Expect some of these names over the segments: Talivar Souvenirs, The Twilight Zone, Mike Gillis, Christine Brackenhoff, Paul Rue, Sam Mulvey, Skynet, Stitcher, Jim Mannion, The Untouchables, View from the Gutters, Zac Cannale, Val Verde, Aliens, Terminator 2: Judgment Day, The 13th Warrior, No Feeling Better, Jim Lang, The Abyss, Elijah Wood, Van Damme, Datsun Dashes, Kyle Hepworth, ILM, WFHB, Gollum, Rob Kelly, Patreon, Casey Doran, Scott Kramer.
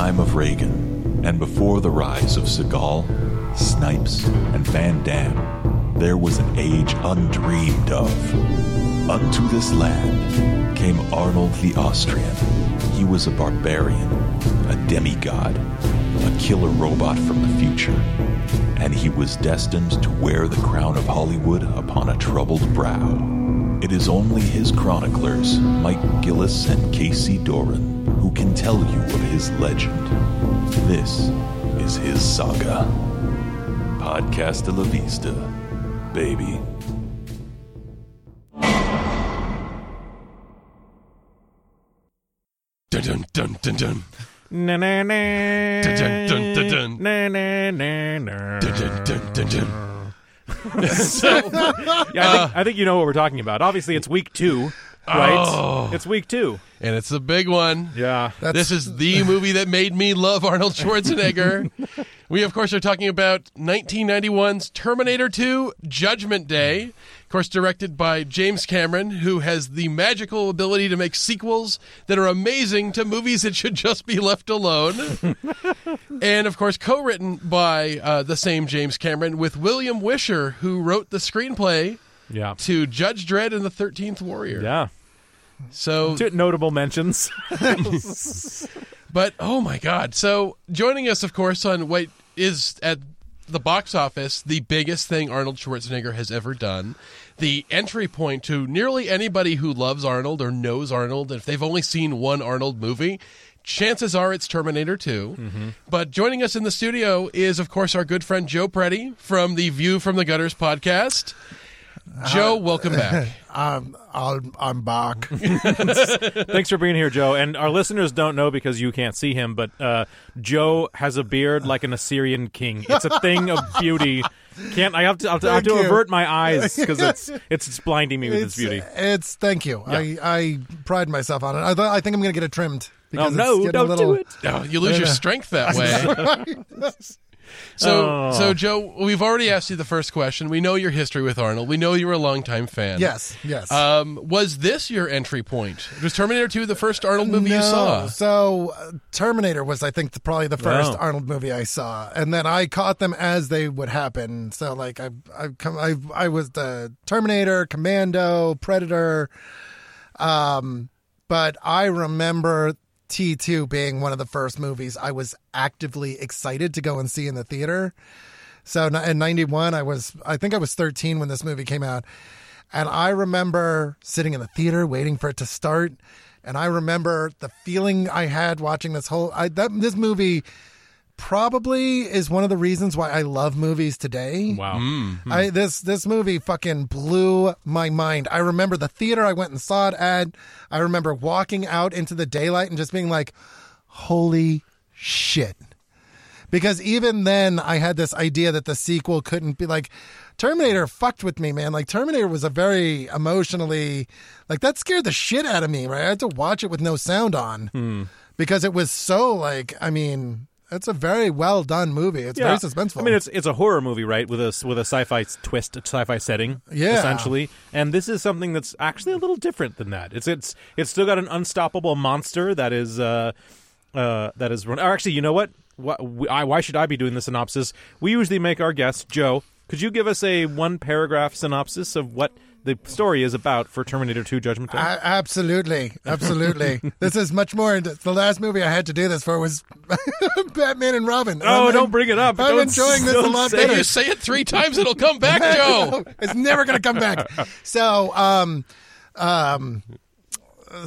time of Reagan, and before the rise of Seagal, Snipes, and Van Damme, there was an age undreamed of. Unto this land came Arnold the Austrian. He was a barbarian, a demigod, a killer robot from the future, and he was destined to wear the crown of Hollywood upon a troubled brow. It is only his chroniclers, Mike Gillis and Casey Doran, who can tell you of his legend. This is his saga. Podcast La Vista, baby. Dun dun dun dun. Na na na. Dun dun dun dun. Na na na na. Dun dun dun dun. I think you know what we're talking about. Obviously, it's week two, right? Oh, it's week two. And it's a big one. Yeah. This is the movie that made me love Arnold Schwarzenegger. We, of course, are talking about 1991's Terminator 2: Judgment Day. Of course, directed by James Cameron, who has the magical ability to make sequels that are amazing to movies that should just be left alone. And, of course, co-written by the same James Cameron with William Wisher, who wrote the screenplay to Judge Dredd and the 13th Warrior. Yeah. So two notable mentions. But, oh, my God. So joining us, of course, on what is at the box office the biggest thing Arnold Schwarzenegger has ever done, the entry point to nearly anybody who loves Arnold or knows Arnold, if they've only seen one Arnold movie, chances are it's Terminator 2. Mm-hmm. But joining us in the studio is, of course, our good friend Joe Preddy from the View from the Gutters podcast. Joe, welcome back. I'm back. Thanks for being here, Joe. And our listeners don't know because you can't see him, but Joe has a beard like an Assyrian king. It's a thing of beauty. I have to avert my eyes because it's blinding me with its beauty. It's thank you. Yeah. I pride myself on it. I think I'm going to get it trimmed. Don't do it. Oh, you lose your strength that way. So Joe, we've already asked you the first question. We know your history with Arnold. We know you were a longtime fan. Yes. Was this your entry point? Was Terminator 2 the first Arnold movie you saw? So Terminator was, I think, probably the first Arnold movie I saw, and then I caught them as they would happen. So like I was the Terminator, Commando, Predator, but I remember T2 being one of the first movies I was actively excited to go and see in the theater. So in 91, I think I was 13 when this movie came out. And I remember sitting in the theater waiting for it to start. And I remember the feeling I had watching this whole... this movie probably is one of the reasons why I love movies today. Wow. Mm-hmm. This movie fucking blew my mind. I remember the theater I went and saw it at. I remember walking out into the daylight and just being like, holy shit. Because even then I had this idea that the sequel couldn't be like... Terminator fucked with me, man. Like, Terminator was a very emotionally... Like, that scared the shit out of me, right? I had to watch it with no sound on. Because it was so, like, I mean... It's a very well done movie. It's very suspenseful. I mean, it's a horror movie, right? With a sci-fi twist, a sci-fi setting, essentially. And this is something that's actually a little different than that. It's still got an unstoppable monster that is run. Or actually, you know what? Why should I be doing the synopsis? We usually make our guests. Joe, could you give us a one-paragraph synopsis of what the story is about for Terminator 2 Judgment Day? Absolutely. This is much more... The last movie I had to do this for was Batman and Robin. Don't bring it up. I'm enjoying this a lot better. If you say it three times, it'll come back, Joe. It's never going to come back. So,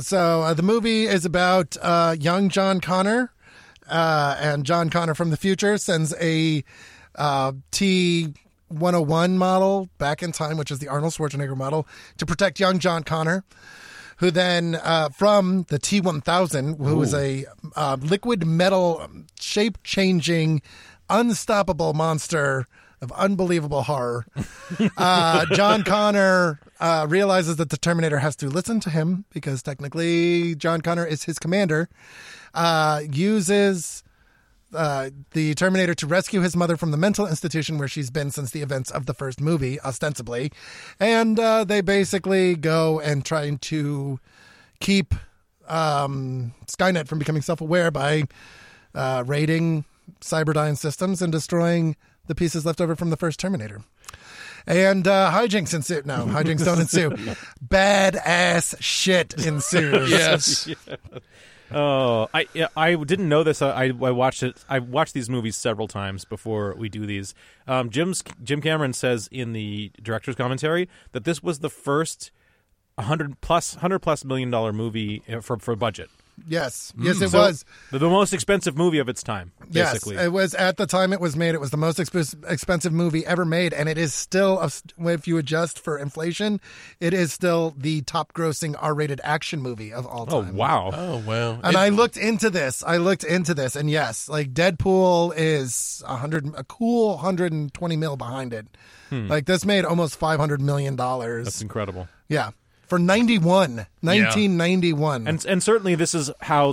the movie is about young John Connor, and John Connor from the future sends a T-101 model back in time, which is the Arnold Schwarzenegger model, to protect young John Connor, who then from the T-1000, who is a liquid metal shape-changing unstoppable monster of unbelievable horror. John Connor realizes that the Terminator has to listen to him because technically John Connor is his commander, uses the Terminator to rescue his mother from the mental institution where she's been since the events of the first movie, ostensibly. And they basically go and try to keep Skynet from becoming self-aware by raiding Cyberdyne systems and destroying the pieces left over from the first Terminator. And hijinks ensue. No, hijinks don't ensue. Badass shit ensues. Yes. Yeah. Oh, I didn't know this. I watched it. I watched these movies several times before we do these. Jim Cameron says in the director's commentary that this was the first $100+ million movie for budget. Yes. Yes, it was. The most expensive movie of its time, basically. Yes, it was. At the time it was made, it was the most expensive movie ever made, and it is still, if you adjust for inflation, it is still the top-grossing R-rated action movie of all time. Oh, wow. Oh, wow. And I looked into this, and yes, like Deadpool is a cool $120 million behind it. Like, this made almost $500 million. That's incredible. Yeah. For 1991. And certainly this is how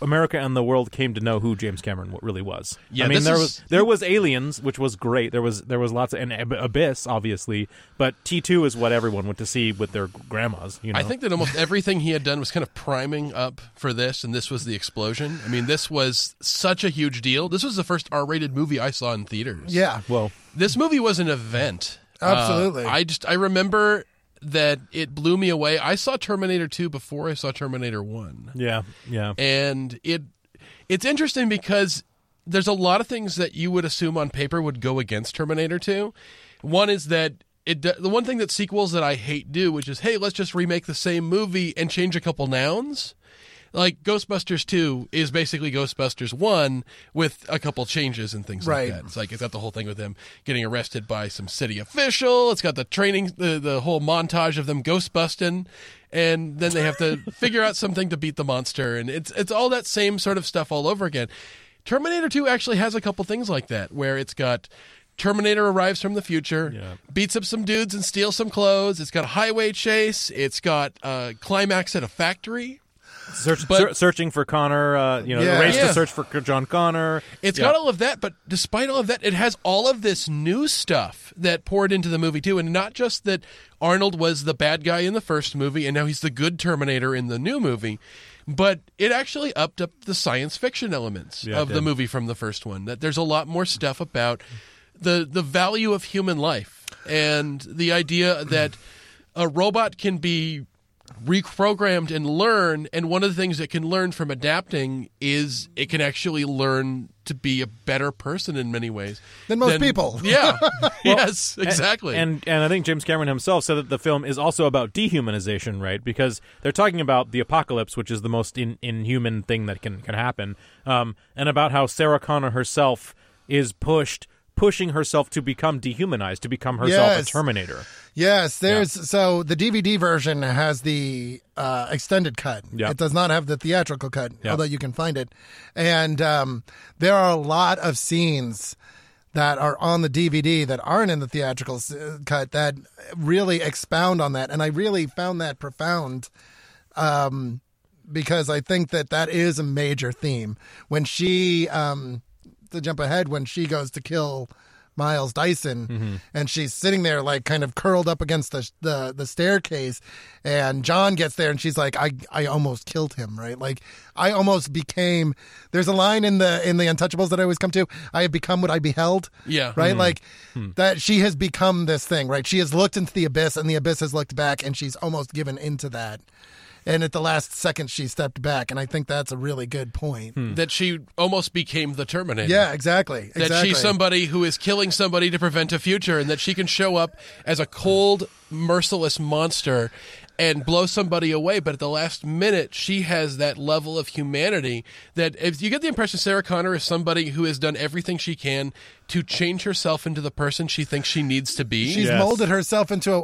America and the world came to know who James Cameron really was. Yeah, I mean, there was Aliens, which was great. There was lots of, and Abyss, obviously, but T2 is what everyone went to see with their grandmas. You know? I think that almost everything he had done was kind of priming up for this, and this was the explosion. I mean, this was such a huge deal. This was the first R-rated movie I saw in theaters. Yeah, well, this movie was an event. Absolutely. I remember that it blew me away. I saw Terminator 2 before I saw Terminator 1. Yeah, yeah. And it's interesting because there's a lot of things that you would assume on paper would go against Terminator 2. One is that the one thing that sequels that I hate do, which is, hey, let's just remake the same movie and change a couple nouns. Like, Ghostbusters 2 is basically Ghostbusters 1 with a couple changes and things like that. It's like, it's got the whole thing with them getting arrested by some city official. It's got the training, the whole montage of them ghostbusting. And then they have to figure out something to beat the monster. And it's all that same sort of stuff all over again. Terminator 2 actually has a couple things like that, where it's got Terminator arrives from the future, beats up some dudes and steals some clothes. It's got a highway chase. It's got a climax at a factory. Searching for Connor, the race to search for John Connor. It's got all of that, but despite all of that, it has all of this new stuff that poured into the movie, too. And not just that Arnold was the bad guy in the first movie, and now he's the good Terminator in the new movie, but it actually upped up the science fiction elements of the movie from the first one. That there's a lot more stuff about the value of human life and the idea that a robot can be reprogrammed and learn, and one of the things it can learn from adapting is it can actually learn to be a better person in many ways than most people. Yeah. Well, yes, exactly. And I think James Cameron himself said that the film is also about dehumanization, right? Because they're talking about the apocalypse, which is the most inhuman thing that can happen, and about how Sarah Connor herself is pushing herself to become dehumanized, to become herself a Terminator. Yes, so the DVD version has the extended cut. Yep. It does not have the theatrical cut, although you can find it. And there are a lot of scenes that are on the DVD that aren't in the theatrical cut that really expound on that. And I really found that profound because I think that is a major theme. When she... to jump ahead, when she goes to kill Miles Dyson, and she's sitting there like kind of curled up against the staircase, and John gets there and she's like, I almost killed him, right? Like, I almost became... There's a line in the Untouchables that I always come to, I have become what I beheld. Yeah. Right? Mm-hmm. Like, that she has become this thing, right? She has looked into the abyss, and the abyss has looked back, and she's almost given into that. And at the last second, she stepped back, and I think that's a really good point. That she almost became the Terminator. Yeah, exactly. That she's somebody who is killing somebody to prevent a future, and that she can show up as a cold, merciless monster and blow somebody away, but at the last minute, she has that level of humanity that if you get the impression Sarah Connor is somebody who has done everything she can to change herself into the person she thinks she needs to be. She's molded herself into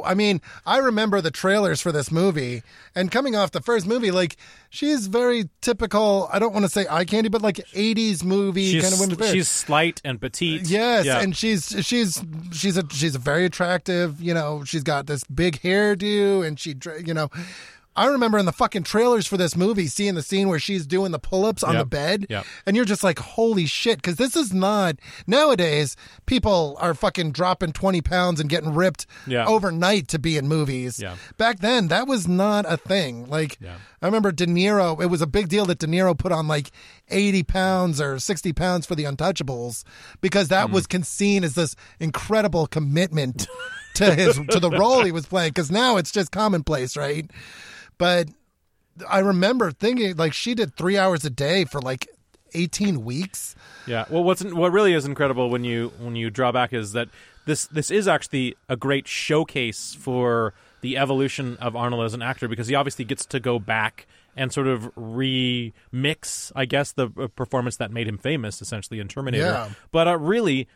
I remember the trailers for this movie, and coming off the first movie, like, she's very typical, I don't want to say eye candy, but like 80s movie kind of women. She's slight and petite. Yes, and she's very attractive, she's got this big hairdo, and she... You know, I remember in the fucking trailers for this movie seeing the scene where she's doing the pull-ups on the bed, and you're just like, holy shit, because this is not, nowadays, people are fucking dropping 20 pounds and getting ripped overnight to be in movies. Yeah. Back then, that was not a thing. Like, I remember De Niro, it was a big deal that De Niro put on like 80 pounds or 60 pounds for The Untouchables, because that was seen as this incredible commitment to his to the role he was playing, because now it's just commonplace, right? But I remember thinking, like, she did 3 hours a day for like 18 weeks. Yeah. Well, what really is incredible when you draw back is that this is actually a great showcase for the evolution of Arnold as an actor, because he obviously gets to go back and sort of remix, I guess, the performance that made him famous, essentially, in Terminator. Yeah. But really,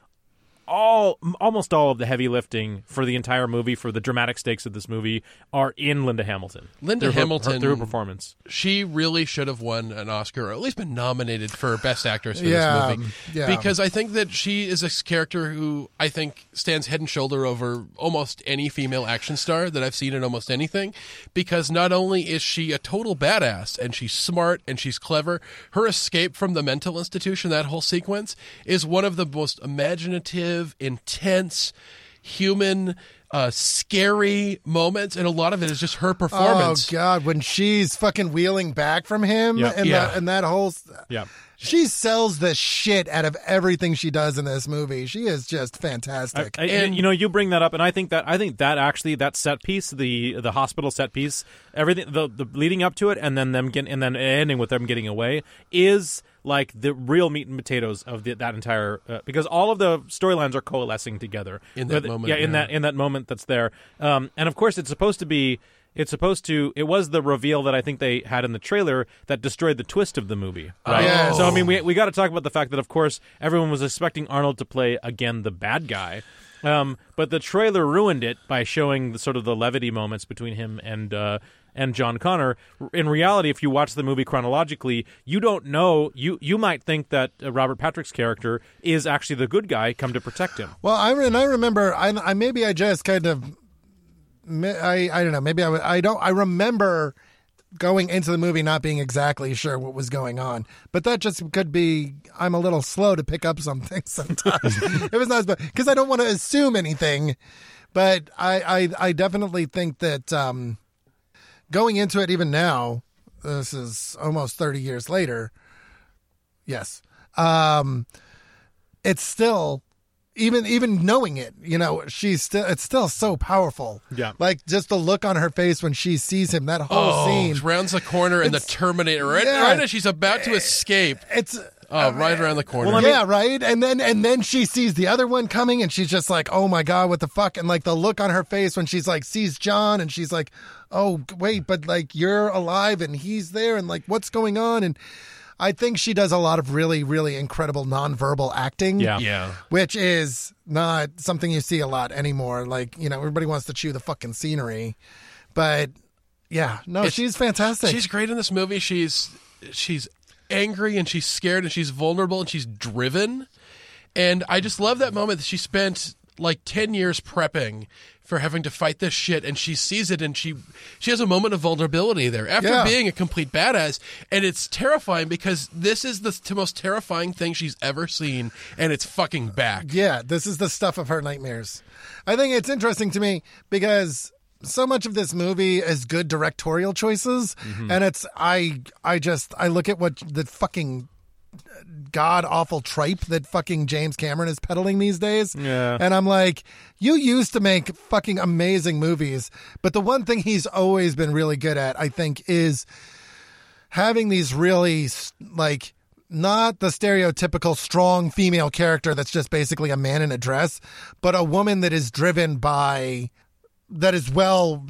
almost all of the heavy lifting for the entire movie, for the dramatic stakes of this movie, are in Linda Hamilton. Through her performance. She really should have won an Oscar, or at least been nominated for Best Actress for this movie. Yeah. Because I think that she is a character who I think stands head and shoulder over almost any female action star that I've seen in almost anything, because not only is she a total badass, and she's smart, and she's clever, her escape from the mental institution, that whole sequence, is one of the most imaginative, intense, human, scary moments, and a lot of it is just her performance. Oh God, when she's fucking wheeling back from him, and that whole she sells the shit out of everything she does in this movie. She is just fantastic. And you know, you bring that up, and I think that actually that set piece, the hospital set piece, everything, the leading up to it, and then ending with them getting away is like the real meat and potatoes of that entire, because all of the storylines are coalescing together in that moment. In that moment that's there, and of course it was the reveal that I think they had in the trailer that destroyed the twist of the movie. Right? Yes. So I mean, we got to talk about the fact that of course everyone was expecting Arnold to play again the bad guy. But the trailer ruined it by showing the levity moments between him and John Connor. In reality, if you watch the movie chronologically, you don't know. You might think that Robert Patrick's character is actually the good guy come to protect him. Well, I remember going into the movie not being exactly sure what was going on, but that just could be I'm a little slow to pick up something sometimes. It was nice, because I don't want to assume anything, but I definitely think that going into it, even now, this is almost 30 years later, it's still, even knowing it, you know, it's still so powerful. Yeah. Like, just the look on her face when she sees him, that whole scene. She rounds the corner and the Terminator, right as she's about to escape. It's... Oh, right around the corner. Well, right? And then she sees the other one coming, and she's just like, oh, my God, what the fuck? And, like, the look on her face when she's, like, sees John, and she's like, oh, wait, but, like, you're alive, and he's there, and, like, what's going on? And I think she does a lot of really, really incredible nonverbal acting, which is not something you see a lot anymore. Like, you know, everybody wants to chew the fucking scenery. But, yeah, no, she's fantastic. She's great in this movie. She's angry, and she's scared, and she's vulnerable, and she's driven, and I just love that moment that she spent like 10 years prepping for having to fight this shit, and she sees it, and she has a moment of vulnerability there after being a complete badass, and it's terrifying because this is the most terrifying thing she's ever seen, and it's fucking back. Yeah, this is the stuff of her nightmares. I think it's interesting to me because so much of this movie is good directorial choices, and it's I look at what the fucking god-awful tripe that fucking James Cameron is peddling these days, and I'm like, you used to make fucking amazing movies, but the one thing he's always been really good at, I think, is having these really, like, not the stereotypical strong female character that's just basically a man in a dress, but a woman that is driven by... that is well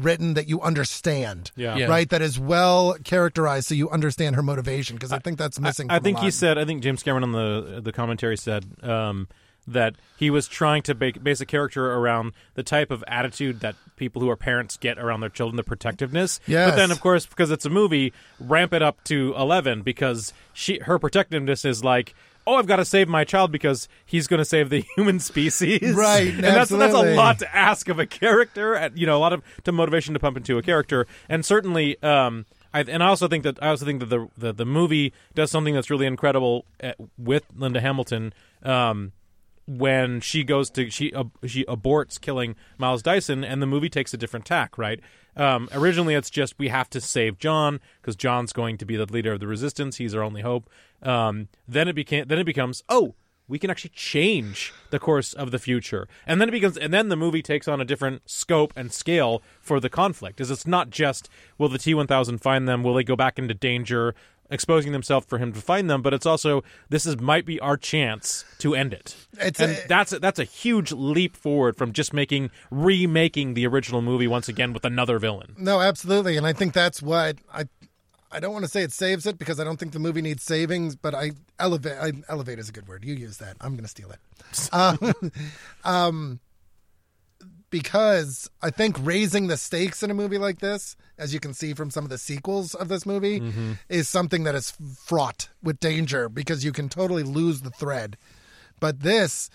written, that you understand, right? That is well characterized, so you understand her motivation, because I think that's missing. I think James Cameron on the commentary said that he was trying to base a character around the type of attitude that people who are parents get around their children, the protectiveness. Yes. But then, of course, because it's a movie, ramp it up to 11, because her protectiveness is like, oh, I've got to save my child because he's going to save the human species. Right. And that's a lot to ask of a character, and, you know, a lot of motivation to pump into a character. And certainly, I also think that the movie does something that's really incredible with Linda Hamilton when she goes to she aborts killing Miles Dyson, and the movie takes a different tack, right? Originally, it's just we have to save John because John's going to be the leader of the resistance. He's our only hope. Then it becomes oh, we can actually change the course of the future, and then it becomes, and then the movie takes on a different scope and scale for the conflict. Is it's not just will the T-1000 find them? Will they go back into danger, exposing themselves for him to find them? But it's also this might be our chance to end it. That's a huge leap forward from just remaking the original movie once again with another villain. No, absolutely, and I think that's what I don't want to say it saves it because I don't think the movie needs savings, but elevate is a good word. You use that. I'm going to steal it. Because I think raising the stakes in a movie like this, as you can see from some of the sequels of this movie, mm-hmm. is something that is fraught with danger because you can totally lose the thread. But this,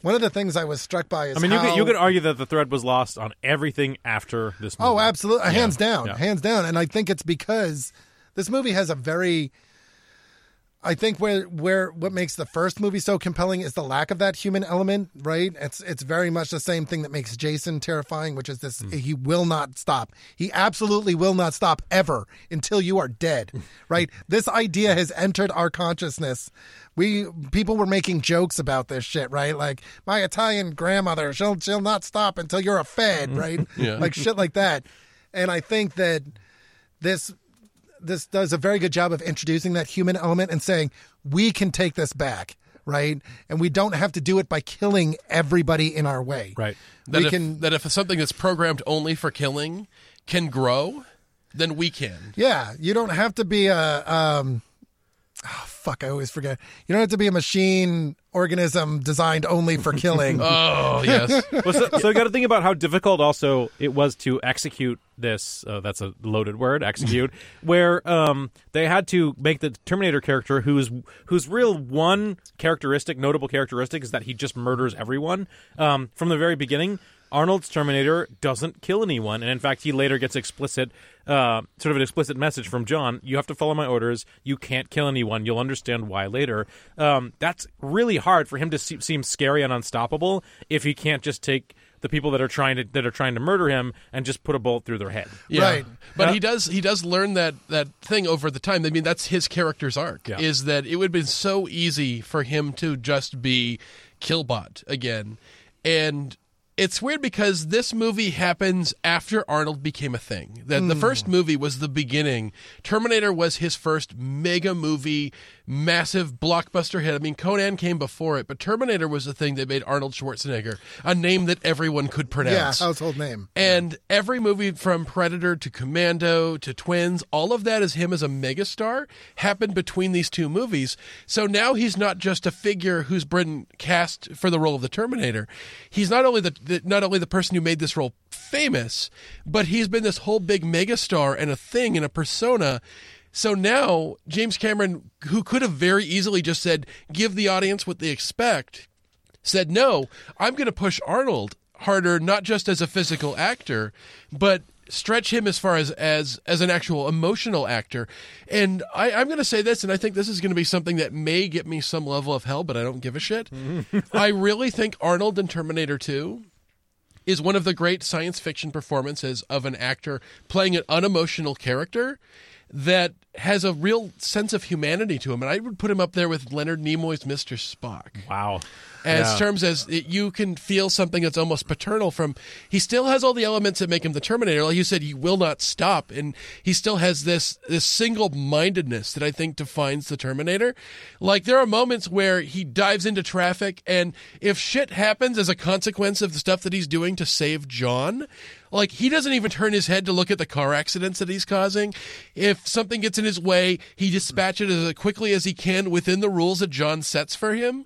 one of the things I was struck by is you could argue that the thread was lost on everything after this movie. Oh, absolutely. Yeah. Hands down. And I think it's because... this movie has a very, I think what makes the first movie so compelling is the lack of that human element, right? It's very much the same thing that makes Jason terrifying, which is this, he will not stop. He absolutely will not stop ever until you are dead, right? This idea has entered our consciousness. People were making jokes about this shit, right? Like, my Italian grandmother, she'll not stop until you're a fed, right? Yeah. Like shit like that. And I think that this does a very good job of introducing that human element and saying, we can take this back, right? And we don't have to do it by killing everybody in our way. Right. That if something that's programmed only for killing can grow, then we can. Yeah. You don't have to be I always forget. You don't have to be a machine organism designed only for killing. Oh, yes. Well, so you got to think about how difficult also it was to execute this. That's a loaded word, execute, where they had to make the Terminator character, whose real notable characteristic is that he just murders everyone. From the very beginning, Arnold's Terminator doesn't kill anyone, and in fact, he later gets an explicit message from John: "You have to follow my orders. You can't kill anyone. You'll understand why later." That's really hard for him to seem scary and unstoppable if he can't just take the people that are trying to murder him and just put a bullet through their head. Yeah. Right. But he does learn that thing over the time. I mean, that's his character's arc, is that it would have been so easy for him to just be Killbot again. And it's weird because this movie happens after Arnold became a thing. The first movie was the beginning. Terminator was his first mega movie, massive blockbuster hit. I mean, Conan came before it, but Terminator was the thing that made Arnold Schwarzenegger a name that everyone could pronounce. Yeah, household name. And every movie from Predator to Commando to Twins, all of that is him as a megastar, happened between these two movies. So now he's not just a figure who's been cast for the role of the Terminator. He's not only the person who made this role famous, but he's been this whole big megastar and a thing and a persona. So now, James Cameron, who could have very easily just said, give the audience what they expect, said, no, I'm going to push Arnold harder, not just as a physical actor, but stretch him as far as an actual emotional actor. And I'm going to say this, and I think this is going to be something that may get me some level of hell, but I don't give a shit. I really think Arnold in Terminator 2 is one of the great science fiction performances of an actor playing an unemotional character that has a real sense of humanity to him, and I would put him up there with Leonard Nimoy's Mr. Spock. Wow. You can feel something that's almost paternal from... He still has all the elements that make him the Terminator. Like you said, he will not stop, and he still has this single-mindedness that I think defines the Terminator. Like, there are moments where he dives into traffic, and if shit happens as a consequence of the stuff that he's doing to save John... like, he doesn't even turn his head to look at the car accidents that he's causing. If something gets in his way, he dispatches it as quickly as he can within the rules that John sets for him.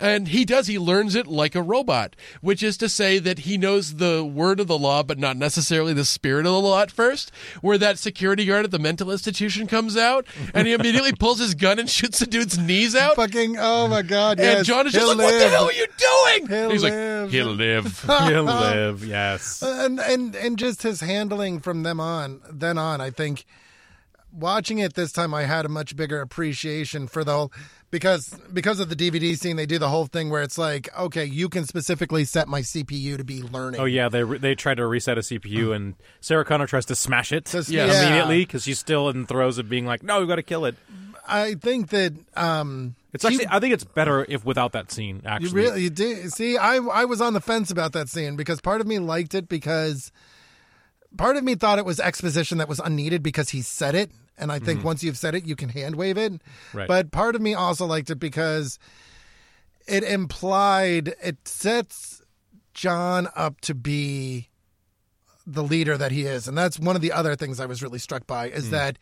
And he does. He learns it like a robot, which is to say that he knows the word of the law, but not necessarily the spirit of the law at first, where that security guard at the mental institution comes out, and he immediately pulls his gun and shoots the dude's knees out. Fucking, oh my God, yes. And John is just like, what the hell are you doing? He's like, he'll live. He'll live, yes. And just his handling from then on, I think, watching it this time, I had a much bigger appreciation for the whole, because of the DVD scene, they do the whole thing where it's like, okay, you can specifically set my CPU to be learning. Oh yeah, they try to reset a CPU, and Sarah Connor tries to smash it immediately because she's still in throes of being like, no, we've got to kill it. I think that I think it's better if without that scene. Actually, you do see. I was on the fence about that scene because part of me liked it because part of me thought it was exposition that was unneeded because he said it. And I think once you've said it, you can hand wave it. Right. But part of me also liked it because it implied, it sets John up to be the leader that he is. And that's one of the other things I was really struck by is that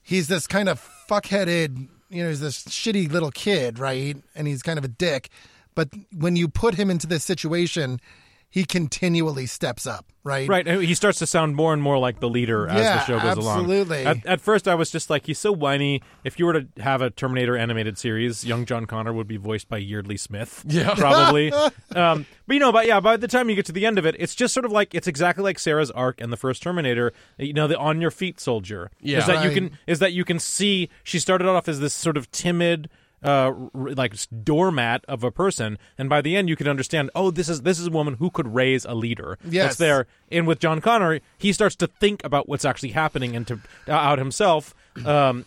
he's this kind of fuckheaded, he's this shitty little kid, right? And he's kind of a dick. But when you put him into this situation, he continually steps up, right? Right. He starts to sound more and more like the leader as the show goes along. Absolutely. At first, I was just like, he's so whiny. If you were to have a Terminator animated series, young John Connor would be voiced by Yeardley Smith, probably. By the time you get to the end of it, it's just sort of like, it's exactly like Sarah's arc in the first Terminator, the on-your-feet soldier. Yeah. Is that you can see, she started off as this sort of timid, like doormat of a person, and by the end you could understand. Oh, this is a woman who could raise a leader. Yes. That's there. And with John Connor, he starts to think about what's actually happening and to out himself. And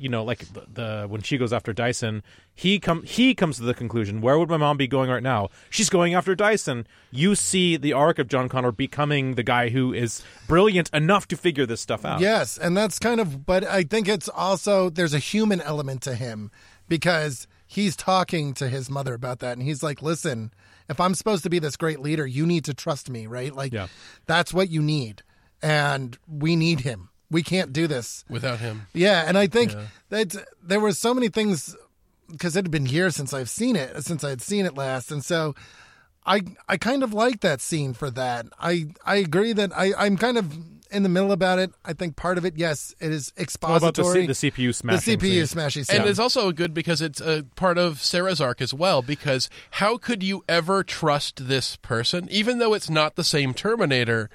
like the when she goes after Dyson, he comes to the conclusion: where would my mom be going right now? She's going after Dyson. You see the arc of John Connor becoming the guy who is brilliant enough to figure this stuff out. Yes, and that's kind of. But I think it's also there's a human element to him. Because he's talking to his mother about that, and he's like, listen, if I'm supposed to be this great leader, you need to trust me, right? Like, that's what you need, and we need him. We can't do this. Without him. Yeah, and I think that there were so many things, because it had been years since I had seen it last, and so I kind of like that scene for that. I agree that I'm kind of in the middle about it. I think part of it, yes, it is expository. What about the CPU smashing? The CPU smashing. And it's also good because it's a part of Sarah's arc as well, because how could you ever trust this person? Even though it's not the same Terminator,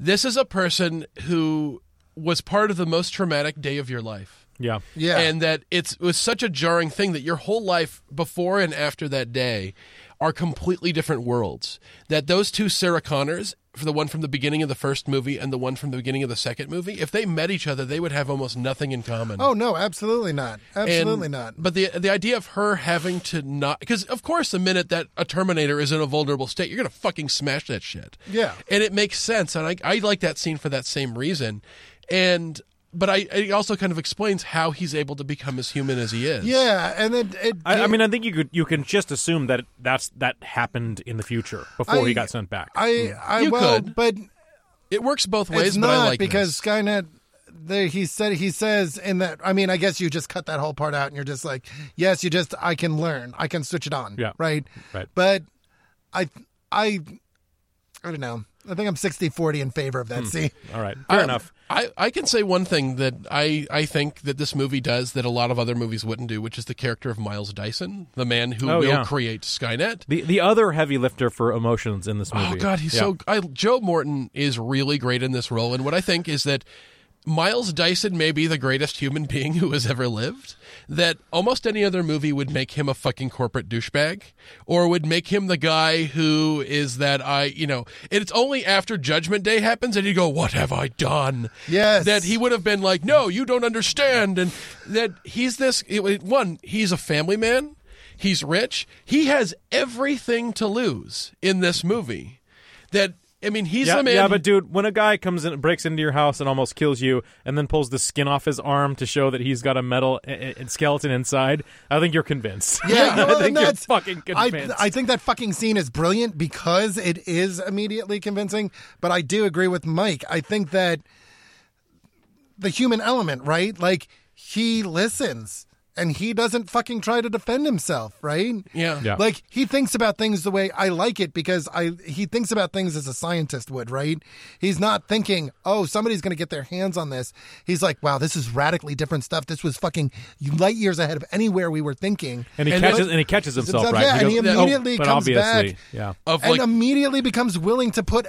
this is a person who was part of the most traumatic day of your life. Yeah. Yeah. And that it was such a jarring thing that your whole life before and after that day are completely different worlds. That those two Sarah Connors, for the one from the beginning of the first movie and the one from the beginning of the second movie, if they met each other, they would have almost nothing in common. Oh, no, absolutely not. Absolutely not. But the idea of her having to not... Because, of course, the minute that a Terminator is in a vulnerable state, you're going to fucking smash that shit. Yeah. And it makes sense. And I like that scene for that same reason. And... But it also kind of explains how he's able to become as human as he is. Yeah, and I think you can just assume that that happened in the future before he got sent back. But it works both ways. It's not, but I like because this. Skynet. He says in that. I mean, I guess you just cut that whole part out, and you're just like, yes, I can learn, I can switch it on. Yeah, right. But I don't know. I think I'm 60-40 in favor of that scene. All right. Fair enough. I can say one thing that I think that this movie does that a lot of other movies wouldn't do, which is the character of Miles Dyson, the man who will create Skynet. The other heavy lifter for emotions in this movie. Oh, God. He's Joe Morton is really great in this role. And what I think is that Miles Dyson may be the greatest human being who has ever lived, that almost any other movie would make him a fucking corporate douchebag or would make him the guy who is that it's only after Judgment Day happens and you go, what have I done? Yes. That he would have been like, no, you don't understand. And that he's this, one, he's a family man. He's rich. He has everything to lose in this movie that... I mean, he's the man. Yeah, but dude, when a guy comes in, breaks into your house and almost kills you, and then pulls the skin off his arm to show that he's got a metal skeleton inside, I think you're convinced. Yeah, I think you're fucking convinced. I think that fucking scene is brilliant because it is immediately convincing. But I do agree with Mike. I think that the human element, right? Like he listens. and he doesn't fucking try to defend himself, right? Yeah. Like, he thinks about things the way I like it because he thinks about things as a scientist would, right? He's not thinking, oh, somebody's going to get their hands on this. He's like, wow, this is radically different stuff. This was fucking light years ahead of anywhere we were thinking. And he catches himself, right? Yeah, he goes, immediately comes back and immediately becomes willing to put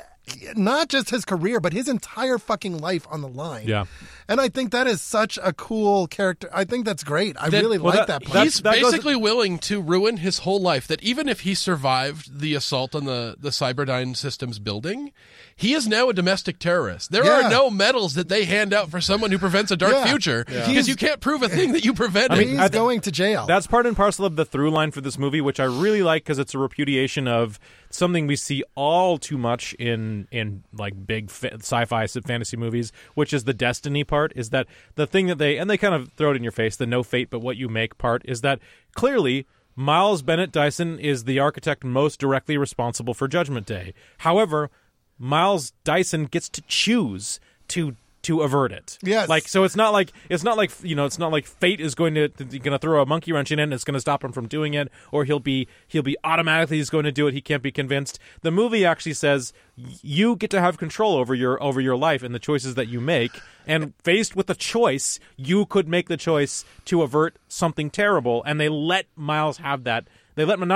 not just his career, but his entire fucking life on the line. Yeah. And I think that is such a cool character. I think that's great. I really like that part. He's basically willing to ruin his whole life, that even if he survived the assault on the Cyberdyne Systems building, he is now a domestic terrorist. There are no medals that they hand out for someone who prevents a dark future, because you can't prove a thing that you prevented. I mean, he's going to jail. That's part and parcel of the through line for this movie, which I really like because it's a repudiation of something we see all too much in like big sci-fi fantasy movies, which is the destiny part, is that the thing that they kind of throw it in your face, the no fate but what you make part, is that clearly Miles Bennett Dyson is the architect most directly responsible for Judgment Day. However, Miles Dyson gets to choose to avert it. Yes. Like, so it's not like fate is going to throw a monkey wrench in it and it's going to stop him from doing it, or he'll be automatically he's going to do it. He can't be convinced. The movie actually says you get to have control over your life and the choices that you make. And faced with a choice, you could make the choice to avert something terrible, and they let Miles have that. They let him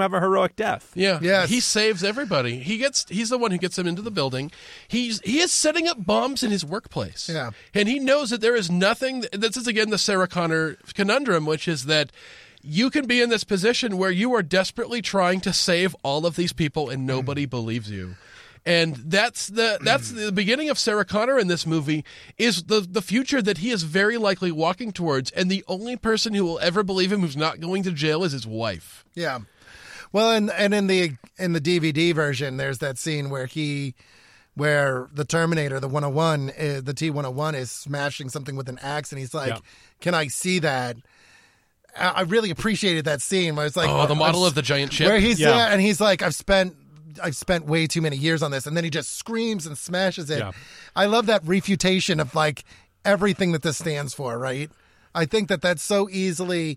have a heroic death. Yeah. Yes. He saves everybody. He's the one who gets them into the building. He is setting up bombs in his workplace. Yeah. And he knows that there is nothing. This is, again, the Sarah Connor conundrum, which is that you can be in this position where you are desperately trying to save all of these people and nobody believes you. And that's the beginning of Sarah Connor in this movie, is the future that he is very likely walking towards, and the only person who will ever believe him who's not going to jail is his wife. Yeah. Well, and in the DVD version, there's that scene where the Terminator, the 101, the T-101 is smashing something with an axe, and he's like, "Can I see that?" I really appreciated that scene. I was like, "Oh, the model of the giant ship." Where he's there, and he's like, I've spent way too many years on this, and then he just screams and smashes it. Yeah. I love that refutation of like everything that this stands for, right? I think that that's so easily,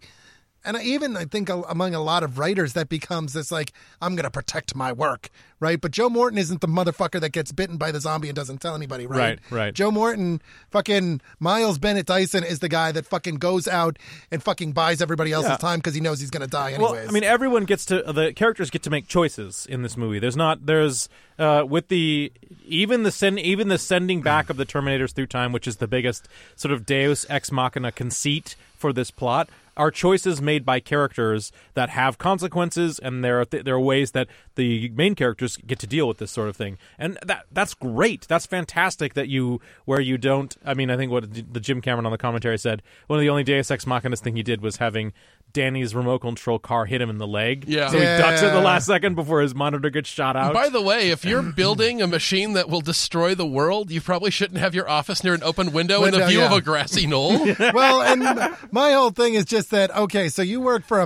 and I think among a lot of writers that becomes this like, I'm going to protect my work, right? But Joe Morton isn't the motherfucker that gets bitten by the zombie and doesn't tell anybody, right? Right. Joe Morton, fucking Miles Bennett Dyson is the guy that fucking goes out and fucking buys everybody else's time because he knows he's going to die anyways. Well, I mean, the characters get to make choices in this movie. There's the sending back of the Terminators through time, which is the biggest sort of Deus Ex Machina conceit for this plot, are choices made by characters that have consequences, and there are ways that the main characters get to deal with this sort of thing, and that's great. That's fantastic. I think what the Jim Cameron on the commentary said, one of the only Deus Ex Machina thing he did was having Danny's remote control car hit him in the leg. Yeah. So he ducks at the last second before his monitor gets shot out. By the way, if you're building a machine that will destroy the world, you probably shouldn't have your office near an open window in the view of a grassy knoll. Well, and my whole thing is just that, okay, so you work for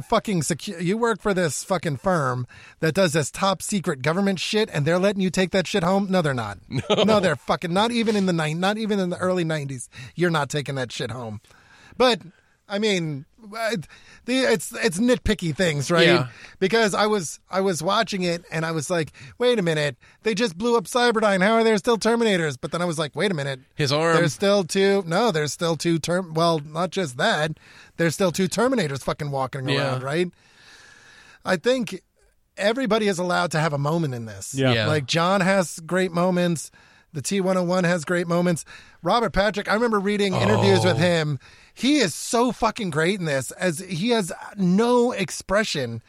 this fucking firm that does this top secret government shit, and they're letting you take that shit home? No, they're not. No, they're fucking not, even in the not even in the early 90s. You're not taking that shit home. But I mean, it's nitpicky things, right? Yeah. Because I was watching it and I was like, wait a minute, they just blew up Cyberdyne. How are there still Terminators? But then I was like, wait a minute, his arm. There's still two. Well, not just that. There's still two Terminators fucking walking around, right? I think everybody is allowed to have a moment in this. Yeah. Like John has great moments. The T-101 has great moments. Robert Patrick, I remember reading interviews with him. He is so fucking great in this, as he has no expression.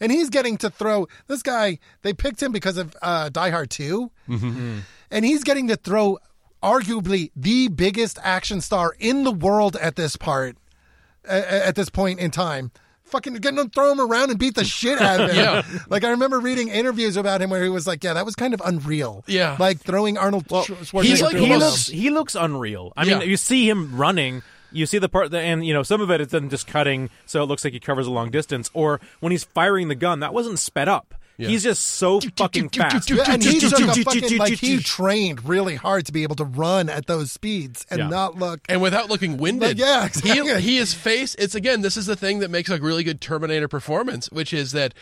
And he's getting to throw... This guy, they picked him because of Die Hard 2. Mm-hmm. And he's getting to throw arguably the biggest action star in the world at this part, at this point in time. Fucking getting him, throw him around and beat the shit out of him. Yeah. Like, I remember reading interviews about him where he was like, that was kind of unreal. Yeah. Like, throwing Arnold Schwarzenegger. He looks unreal. I mean, you see him running... You see the part, and you know some of it is them just cutting, so it looks like he covers a long distance. Or when he's firing the gun, that wasn't sped up. Yeah. He's just so fucking fast. And he's like a fucking, like, he trained really hard to be able to run at those speeds and not look. And without looking winded. Like, yeah, exactly. His face, it's again, this is the thing that makes a really good Terminator performance, which is that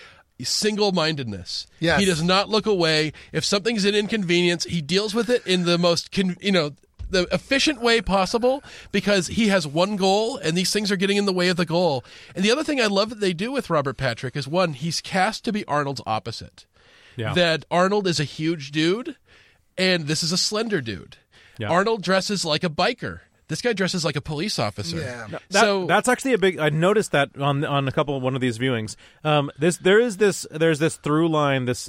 single-mindedness. Yes. He does not look away. If something's an inconvenience, he deals with it in the most, the efficient way possible, because he has one goal, and these things are getting in the way of the goal. And the other thing I love that they do with Robert Patrick is, one, he's cast to be Arnold's opposite. Yeah. That Arnold is a huge dude, and this is a slender dude. Yeah. Arnold dresses like a biker. This guy dresses like a police officer. Yeah. That's actually a big. I noticed that on one of these viewings. There's this through line, this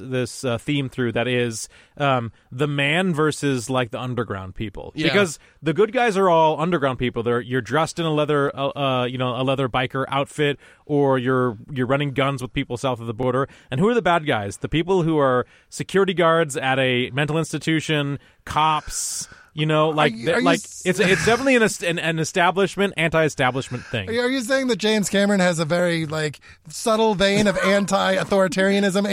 theme through that is the man versus like the underground people, because the good guys are all underground people. You're dressed in a leather a leather biker outfit, or you're running guns with people south of the border. And who are the bad guys? The people who are security guards at a mental institution, cops. It's definitely an establishment, anti-establishment thing. Are you saying that James Cameron has a very like subtle vein of anti-authoritarianism,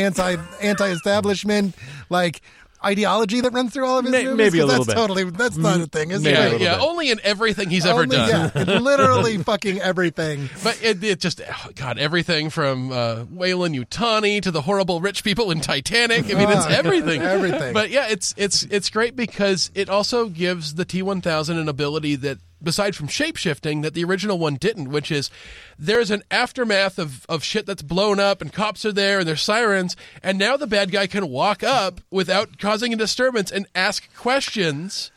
anti-establishment, like ideology that runs through all of his movies? Maybe a little bit. Totally, that's not a thing, isn't it? Yeah, only in everything he's ever done. Yeah, literally fucking everything. But it just, everything from Weyland Yutani to the horrible rich people in Titanic. I mean, it's everything. Everything. But yeah, it's great because it also gives the T-1000 an ability that, aside from shape-shifting, that the original one didn't, which is there's an aftermath of shit that's blown up, and cops are there, and there's sirens, and now the bad guy can walk up without causing a disturbance and ask questions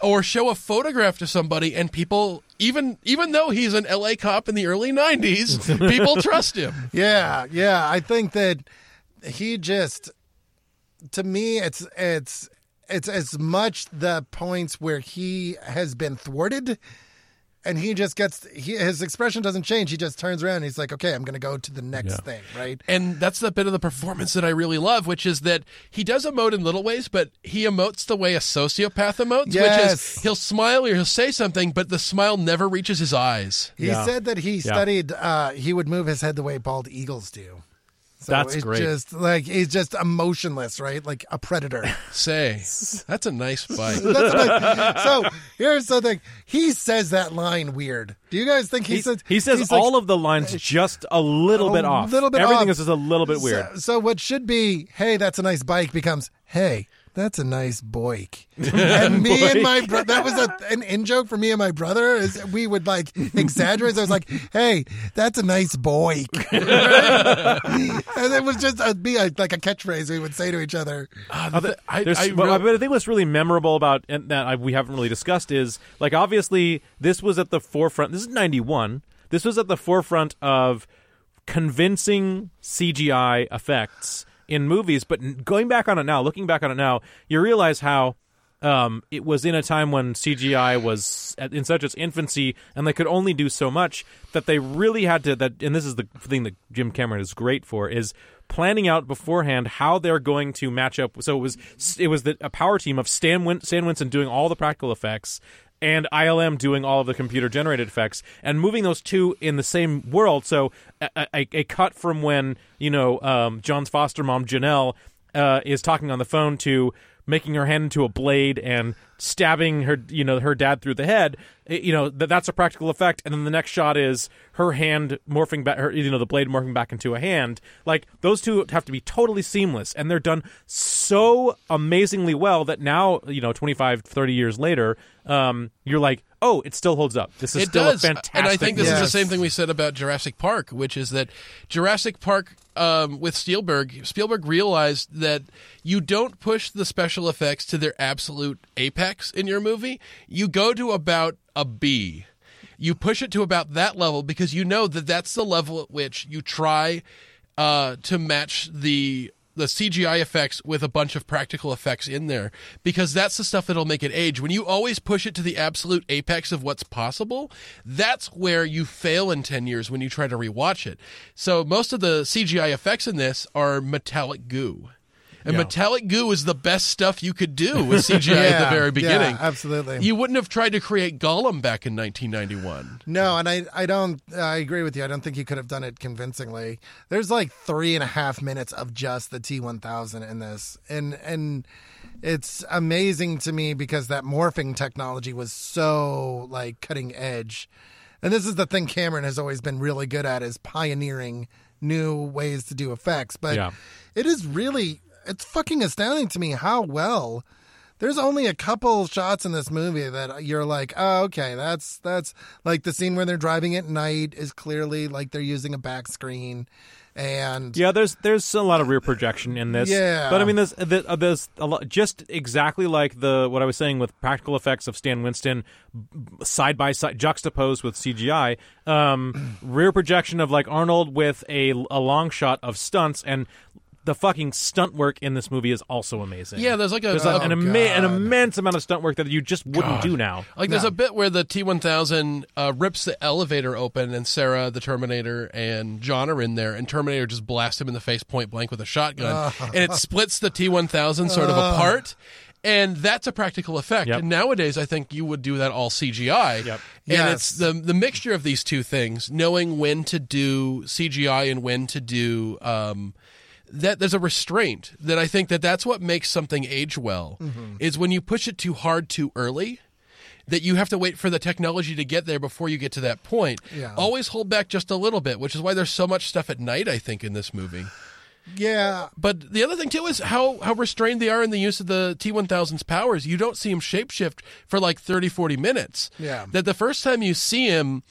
or show a photograph to somebody, and people, even though he's an LA cop in the early 90s, people trust him. Yeah, I think that he just, to me, it's as much the points where he has been thwarted, and he just gets his expression doesn't change. He just turns around and he's like, okay, I'm going to go to the next thing, right? And that's the bit of the performance that I really love, which is that he does emote in little ways, but he emotes the way a sociopath emotes, which is he'll smile or he'll say something, but the smile never reaches his eyes. He said that he studied, he would move his head the way bald eagles do. So that's great. Just like he's just emotionless, right? Like a predator. That's a nice bite. So here's the thing: he says that line weird. Do you guys think he says? He says all of the lines just a little bit off. Everything is just a little bit weird. So what should be, "Hey, that's a nice bike," becomes, "Hey, that's a nice boik." And me and my brother, that was an in joke for me and my brother, is we would like exaggerate. So I was like, "Hey, that's a nice boik." And it was just a catchphrase we would say to each other. I think what's really memorable about, and that we haven't really discussed, is like obviously this was at the forefront. This is 91. This was at the forefront of convincing CGI effects in movies, but looking back on it now, you realize how it was in a time when CGI was in such its infancy, and they could only do so much that they really had to. And this is the thing that Jim Cameron is great for, is planning out beforehand how they're going to match up. So it was a power team of Stan Winston doing all the practical effects, and ILM doing all of the computer-generated effects, and moving those two in the same world. So a cut from when, John's foster mom, Janelle, is talking on the phone to making her hand into a blade and stabbing her, her dad through the head, that's a practical effect. And then the next shot is her hand morphing back, the blade morphing back into a hand. Like, those two have to be totally seamless, and they're done so amazingly well that now, 25, 30 years later, you're like, oh, it still holds up. This is still fantastic. And I think this is the same thing we said about Jurassic Park, which is that Jurassic Park with Spielberg realized that you don't push the special effects to their absolute apex in your movie. You go to about a B. You push it to about that level because you know that that's the level at which you try to match the CGI effects with a bunch of practical effects in there, because that's the stuff that'll make it age. When you always push it to the absolute apex of what's possible, that's where you fail in 10 years when you try to rewatch it. So most of the CGI effects in this are metallic goo. And metallic goo is the best stuff you could do with CGI at the very beginning. Yeah, absolutely. You wouldn't have tried to create Gollum back in 1991. No, and I agree with you. I don't think you could have done it convincingly. There's like 3.5 minutes of just the T-1000 in this. And it's amazing to me because that morphing technology was so like cutting edge. And this is the thing Cameron has always been really good at, is pioneering new ways to do effects. But it is really, it's fucking astounding to me how well, there's only a couple shots in this movie that you're like, oh, okay, that's like the scene where they're driving at night is clearly like they're using a back screen. And yeah, there's a lot of rear projection in this. Yeah, but I mean, there's a lot, just exactly like what I was saying with practical effects of Stan Winston, side by side juxtaposed with CGI. Rear projection of like Arnold with a long shot of stunts, and the fucking stunt work in this movie is also amazing. Yeah, there's like an immense amount of stunt work that you just wouldn't do now. Like there's a bit where the T-1000 rips the elevator open, and Sarah, the Terminator, and John are in there, and Terminator just blasts him in the face point blank with a shotgun, and it splits the T-1000 sort of apart. And that's a practical effect. Yep. And nowadays, I think you would do that all CGI. Yep. And it's the mixture of these two things, knowing when to do CGI and when to do... that there's a restraint that I think that's what makes something age well, is when you push it too hard too early, that you have to wait for the technology to get there before you get to that point. Yeah. Always hold back just a little bit, which is why there's so much stuff at night, I think, in this movie. Yeah. But the other thing, too, is how restrained they are in the use of the T-1000's powers. You don't see him shapeshift for like 30, 40 minutes. Yeah. That the first time you see him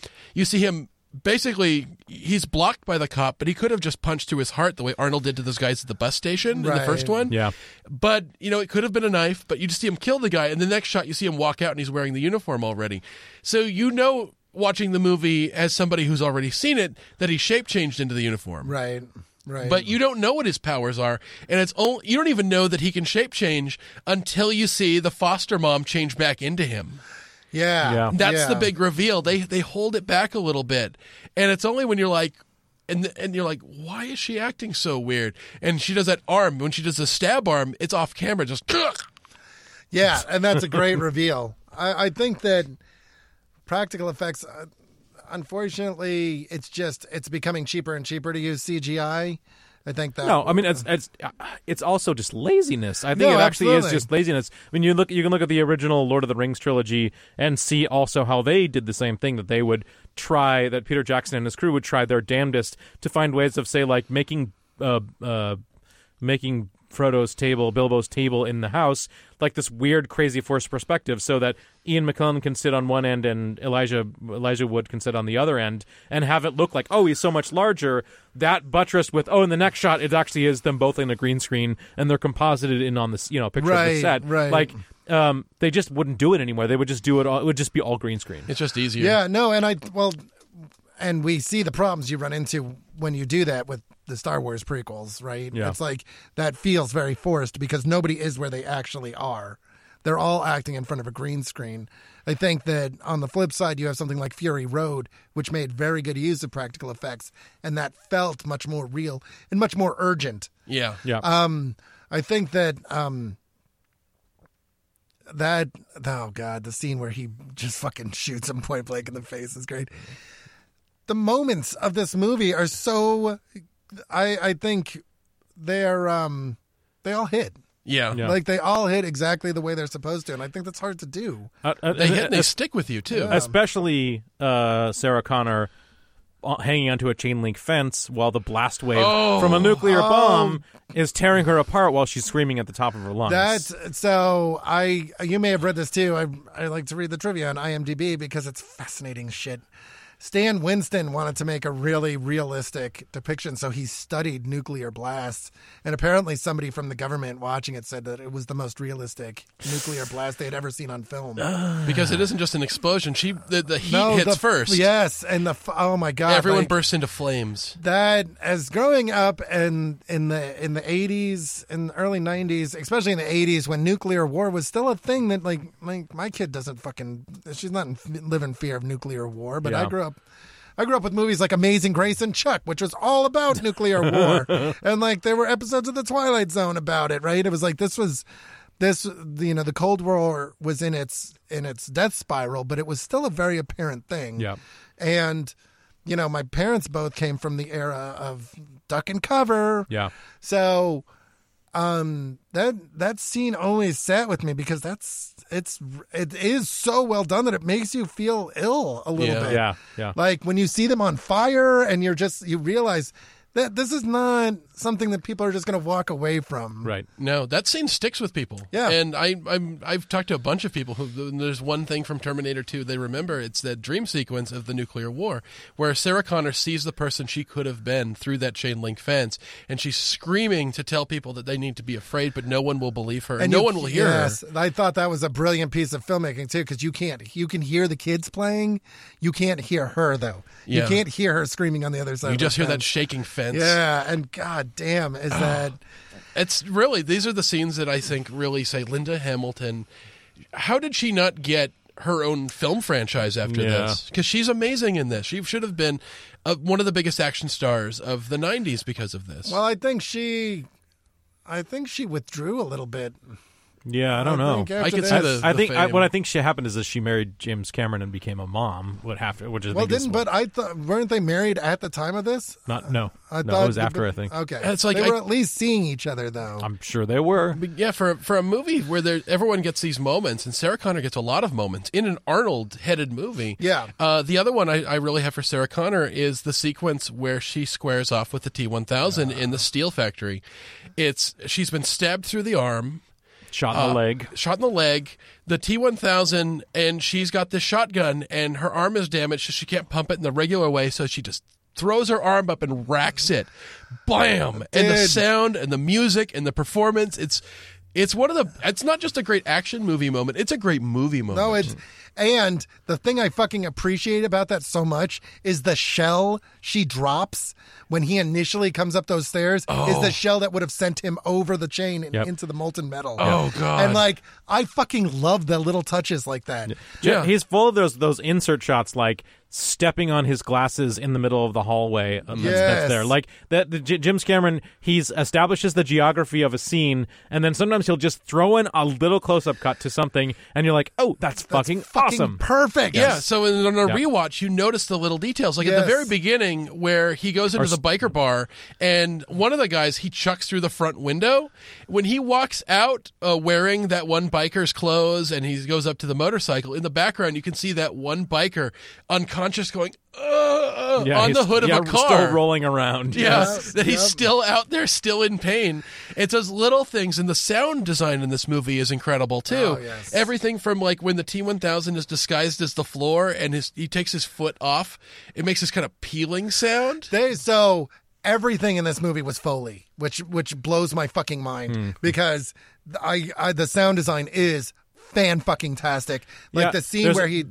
basically, he's blocked by the cop, but he could have just punched through his heart the way Arnold did to those guys at the bus station in the first one. Yeah. But, it could have been a knife, but you just see him kill the guy, and the next shot you see him walk out and he's wearing the uniform already. So watching the movie as somebody who's already seen it, that he shape-changed into the uniform. Right. Right. But you don't know what his powers are, and you don't even know that he can shape-change until you see the foster mom change back into him. Yeah. That's the big reveal. They hold it back a little bit. And it's only when you're like, and you're like, why is she acting so weird? And she does that arm. When she does the stab arm, it's off camera. Just. Yeah, and that's a great reveal. I think that practical effects, unfortunately, it's becoming cheaper and cheaper to use CGI. I think that. No, I mean it's also just laziness. I think it actually is just laziness. I mean, you can look at the original Lord of the Rings trilogy and see also how they did the same thing, that they would try, that Peter Jackson and his crew would try their damnedest to find ways of, say, like making Bilbo's table in the house, like this weird, crazy forced perspective, so that Ian McKellen can sit on one end and Elijah Wood can sit on the other end, and have it look like, oh, he's so much larger, that buttress with, oh, in the next shot, it actually is them both in a green screen, and they're composited in on this, picture of the set. Right. Like, they just wouldn't do it anymore. They would just do it all. It would just be all green screen. It's just easier. Yeah, no, and we see the problems you run into when you do that with the Star Wars prequels, right? Yeah. It's like that feels very forced because nobody is where they actually are. They're all acting in front of a green screen. I think that on the flip side, you have something like Fury Road, which made very good use of practical effects, and that felt much more real and much more urgent. Yeah, yeah. I think that... the scene where he just fucking shoots him point blank in the face is great. The moments of this movie are so... I think they all hit. Yeah. Like they all hit exactly the way they're supposed to, and I think that's hard to do. They hit and they stick with you, too. Yeah. Especially Sarah Connor hanging onto a chain link fence while the blast wave from a nuclear bomb is tearing her apart while she's screaming at the top of her lungs. You may have read this, too. I like to read the trivia on IMDb because it's fascinating shit. Stan Winston wanted to make a really realistic depiction, so he studied nuclear blasts. And apparently somebody from the government watching it said that it was the most realistic nuclear blast they had ever seen on film. Because it isn't just an explosion. The heat hits first. Yes, and oh my God. Everyone bursts into flames. That, as growing up and in the 80s and early 90s, especially in the 80s when nuclear war was still a thing, that like my kid doesn't fucking, she's not live in fear of nuclear war, but I grew up I grew up with movies like Amazing Grace and Chuck, which was all about nuclear war. And like there were episodes of The Twilight Zone about it, right? It was like this, you know, the Cold War was in its death spiral, but it was still a very apparent thing. Yeah. And, you know, my parents both came from the era of duck and cover. Yeah. So that scene always sat with me because it is so well done that it makes you feel ill a little bit. Yeah, yeah. Like when you see them on fire and you realize that this is not something that people are just going to walk away from. Right. No, that scene sticks with people. Yeah. And I've talked to a bunch of people who, there's one thing from Terminator 2 they remember. It's that dream sequence of the nuclear war where Sarah Connor sees the person she could have been through that chain link fence, and she's screaming to tell people that they need to be afraid, but no one will believe her and no one will hear her. Yes, I thought that was a brilliant piece of filmmaking too, because you can hear the kids playing. You can't hear her though. Yeah. You can't hear her screaming on the other side. You just hear that shaking fence. Yeah, and God damn, is that... It's really, these are the scenes that I think really say, Linda Hamilton, how did she not get her own film franchise after this? Because she's amazing in this. She should have been one of the biggest action stars of the 90s because of this. Well, I think she withdrew a little bit. Yeah, I don't know. I could see the I think what I think she happened is that she married James Cameron and became a mom. Weren't they married at the time of this? No, it was after, I think. Okay, it's like they were at least seeing each other though. I'm sure they were. But yeah, for a movie where everyone gets these moments, and Sarah Connor gets a lot of moments in an Arnold-headed movie. Yeah. The other one I really have for Sarah Connor is the sequence where she squares off with the T-1000 in the steel factory. She's been stabbed through the arm. Shot in the leg, the T-1000, and she's got this shotgun, and her arm is damaged, so she can't pump it in the regular way, so she just throws her arm up and racks it. Bam! Dude. And the sound, and the music, and the performance, it's not just a great action movie moment, it's a great movie moment. No, and the thing I fucking appreciate about that so much is the shell she drops when he initially comes up those stairs is the shell that would have sent him over the chain and into the molten metal. Oh, God. And, like, I fucking love the little touches like that. Yeah. He's full of those insert shots, like, stepping on his glasses in the middle of the hallway that's there. Like, James Cameron, he establishes the geography of a scene, and then sometimes he'll just throw in a little close-up cut to something, and you're like, oh, that's fucking awesome. Perfect. Yes. Yeah, so in a rewatch, you notice the little details. Like, at the very beginning, where he goes into the biker bar, and one of the guys, he chucks through the front window. When he walks out wearing that one biker's clothes, and he goes up to the motorcycle, in the background, you can see that one biker unconscious going on the hood of a car, still rolling around. He's still out there, still in pain. It's those little things, and the sound design in this movie is incredible too. Oh, yes. Everything from like when the T-1000 is disguised as the floor and he takes his foot off, it makes this kind of peeling sound. Everything in this movie was Foley, which blows my fucking mind because the sound design is fan-fucking-tastic. Like the scene where he...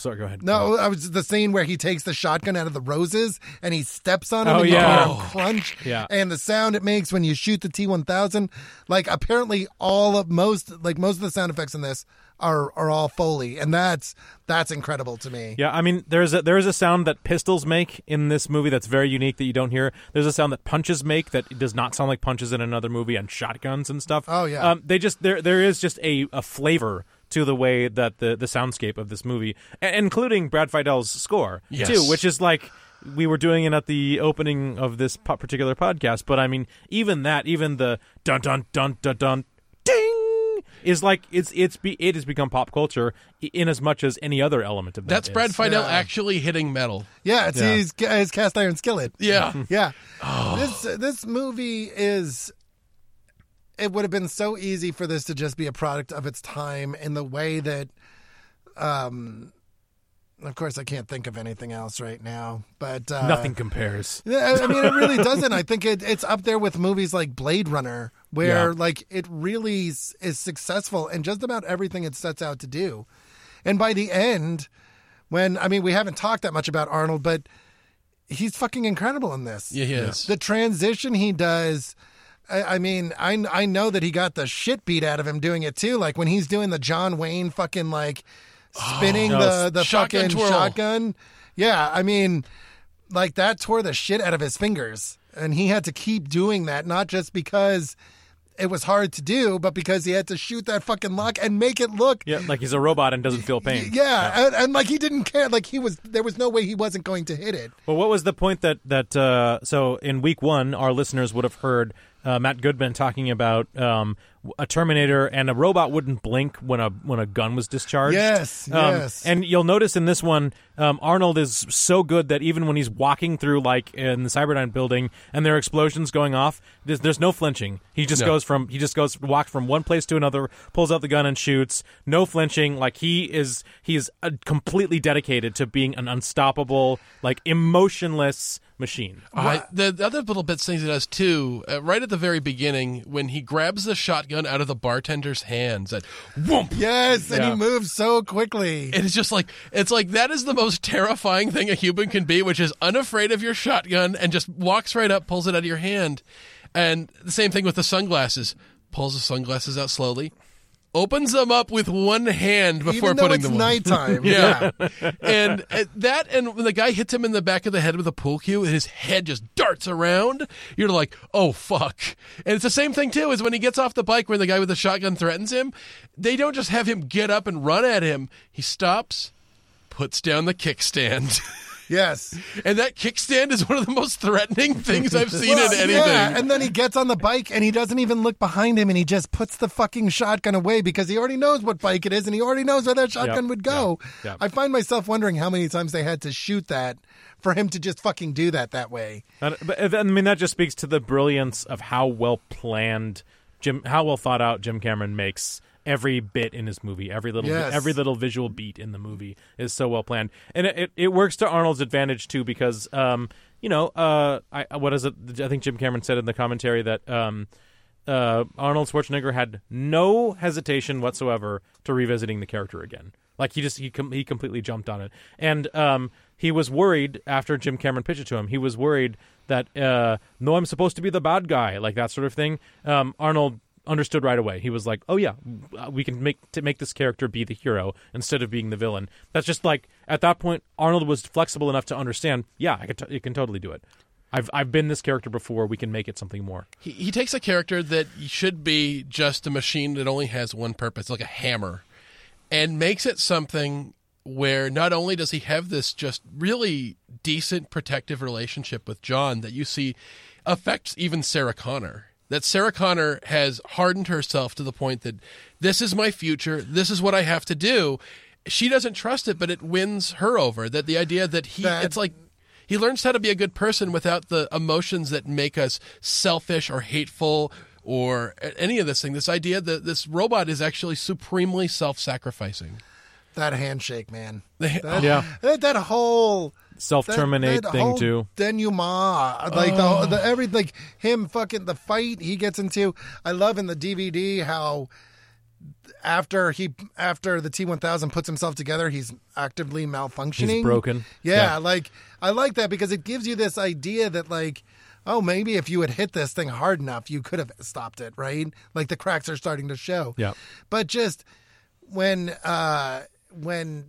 sorry, go ahead. No, I was the scene where he takes the shotgun out of the roses and he steps on it crunch. Yeah. And the sound it makes when you shoot the T-1000. Like, apparently most of the sound effects in this are all Foley, and that's incredible to me. Yeah, I mean, there is a sound that pistols make in this movie that's very unique that you don't hear. There's a sound that punches make that does not sound like punches in another movie, and shotguns and stuff. Oh yeah, there is just a flavor to the way that the soundscape of this movie, including Brad Fidel's score too, which is like. We were doing it at the opening of this particular podcast, but I mean, even the dun dun dun dun dun ding. Is like it has become pop culture in as much as any other element of that. That's Brad Fidel actually hitting metal. Yeah, it's his cast iron skillet. Yeah, yeah. Oh. This movie is. It would have been so easy for this to just be a product of its time in the way that, of course, I can't think of anything else right now. But nothing compares. I mean, it really doesn't. I think it's up there with movies like Blade Runner. Where, like, it really is successful in just about everything it sets out to do. And by the end, we haven't talked that much about Arnold, but he's fucking incredible in this. Yeah, he is. The transition he does, I know that he got the shit beat out of him doing it, too. Like, when he's doing the John Wayne fucking, like, spinning the fucking shotgun. Yeah, I mean, like, that tore the shit out of his fingers. And he had to keep doing that, not just because it was hard to do, but because he had to shoot that fucking lock and make it look... Yeah, like he's a robot and doesn't feel pain. Yeah, and like he didn't care. Like he was... There was no way he wasn't going to hit it. Well, what was the point that so in week one, our listeners would have heard Matt Goodman talking about a Terminator, and a robot wouldn't blink when a gun was discharged. Yes. And you'll notice in this one, Arnold is so good that even when he's walking through, like in the Cyberdyne building, and there are explosions going off, there's no flinching. He just walks from one place to another, pulls out the gun and shoots. No flinching. Like he is completely dedicated to being an unstoppable, like emotionless machine. The other little bits things he does too, right at the very beginning when he grabs the shotgun out of the bartender's hands and whoomp. Yes, and he moves so quickly. And it's just like, that is the most terrifying thing a human can be, which is unafraid of your shotgun and just walks right up, pulls it out of your hand. And the same thing with the sunglasses. Pulls the sunglasses out slowly. Opens them up with one hand before putting them on. Even though it's nighttime. Yeah. And when the guy hits him in the back of the head with a pool cue, and his head just darts around, you're like, oh, fuck. And it's the same thing, too, is when he gets off the bike, when the guy with the shotgun threatens him, they don't just have him get up and run at him. He stops, puts down the kickstand. Yes. And that kickstand is one of the most threatening things I've seen in anything. Yeah, and then he gets on the bike and he doesn't even look behind him and he just puts the fucking shotgun away because he already knows what bike it is and he already knows where that shotgun would go. Yep. I find myself wondering how many times they had to shoot that for him to just fucking do that way. But, I mean, that just speaks to the brilliance of how well planned, how well thought out Jim Cameron makes every bit in his movie, every little visual beat in the movie is so well planned, and it works to Arnold's advantage too because I think Jim Cameron said in the commentary that Arnold Schwarzenegger had no hesitation whatsoever to revisiting the character again. Like he completely jumped on it, and he was worried after Jim Cameron pitched it to him. He was worried that no, I'm supposed to be the bad guy, like that sort of thing. Arnold understood right away. He was like, "Oh yeah, we can make this character be the hero instead of being the villain." That's just like at that point, Arnold was flexible enough to understand. Yeah, it can totally do it. I've been this character before. We can make it something more. He takes a character that should be just a machine that only has one purpose, like a hammer, and makes it something where not only does he have this just really decent protective relationship with John that you see affects even Sarah Connor. That Sarah Connor has hardened herself to the point that this is my future, this is what I have to do. She doesn't trust it, but it wins her over. That the idea that it's like he learns how to be a good person without the emotions that make us selfish or hateful or any of this thing. This idea that this robot is actually supremely self-sacrificing. That handshake, man. That whole... self-terminate that thing too. Denouement, like the everything, like him fucking the fight he gets into. I love in the DVD how after the T-1000 puts himself together, he's actively malfunctioning. He's broken. Yeah, like I like that because it gives you this idea that like, oh, maybe if you had hit this thing hard enough, you could have stopped it, right? Like the cracks are starting to show. Yeah, but just when. When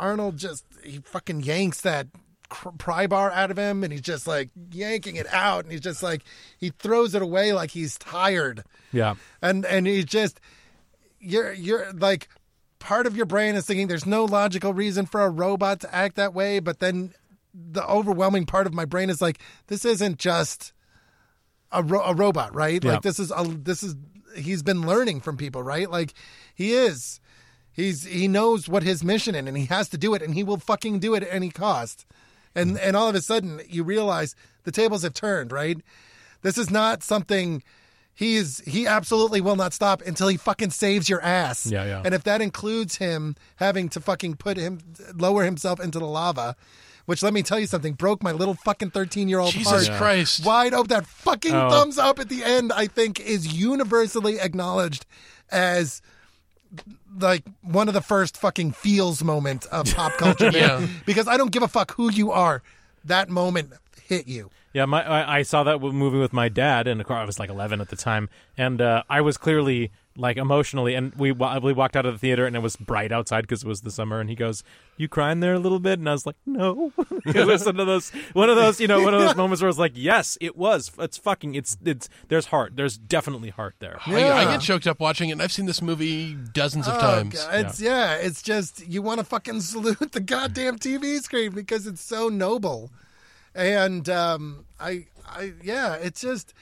Arnold just he fucking yanks that pry bar out of him and he's just like yanking it out and he's just like he throws it away like he's tired. Yeah. And he just you're like part of your brain is thinking there's no logical reason for a robot to act that way, but then the overwhelming part of my brain is like this isn't just a robot, right? Yeah. Like this is he's been learning from people, right? Like he knows what his mission is, and he has to do it, and he will fucking do it at any cost. And all of a sudden, you realize the tables have turned, right? This is not something he absolutely will not stop until he fucking saves your ass. Yeah. And if that includes him having to fucking lower himself into the lava, which let me tell you something, broke my little fucking 13-year-old heart. Jesus Christ. Wide open. That fucking thumbs up at the end, I think, is universally acknowledged as... like one of the first fucking feels moments of pop culture, man. Because I don't give a fuck who you are. That moment hit you. Yeah, I saw that movie with my dad, and I was like 11 at the time, and I was clearly like emotionally. And we walked out of the theater and it was bright outside because it was the summer. And he goes, "You crying there a little bit?" And I was like, "No." It was one of those moments where it's like, yes, it was. It's there's heart. There's definitely heart there. Yeah. I get choked up watching it. And I've seen this movie dozens of times. It's just you want to fucking salute the goddamn TV screen because it's so noble. And it's just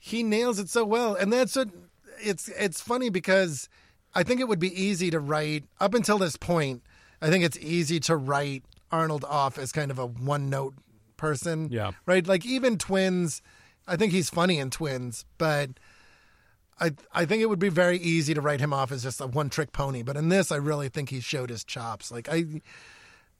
he nails it so well. And that's what it's funny because I think it would be easy to write up until this point. I think it's easy to write Arnold off as kind of a one-note person. Yeah. Right? Like even Twins, I think he's funny in Twins, but I think it would be very easy to write him off as just a one-trick pony. But in this, I really think he showed his chops. Like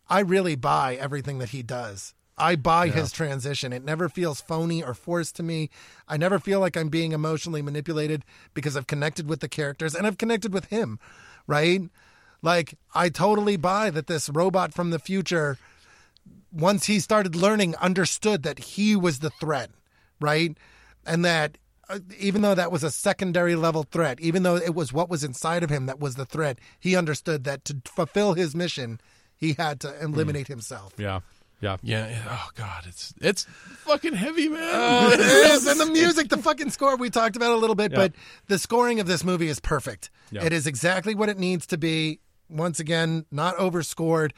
I really buy everything that he does. I buy his transition. It never feels phony or forced to me. I never feel like I'm being emotionally manipulated because I've connected with the characters and I've connected with him, right? Like, I totally buy that this robot from the future, once he started learning, understood that he was the threat, right? And that even though that was a secondary level threat, even though it was what was inside of him that was the threat, he understood that to fulfill his mission, he had to eliminate himself. Yeah. Yeah. Oh God, it's fucking heavy, man. Oh, it is. And the music, the fucking score we talked about a little bit, but the scoring of this movie is perfect. Yeah. It is exactly what it needs to be. Once again, not overscored.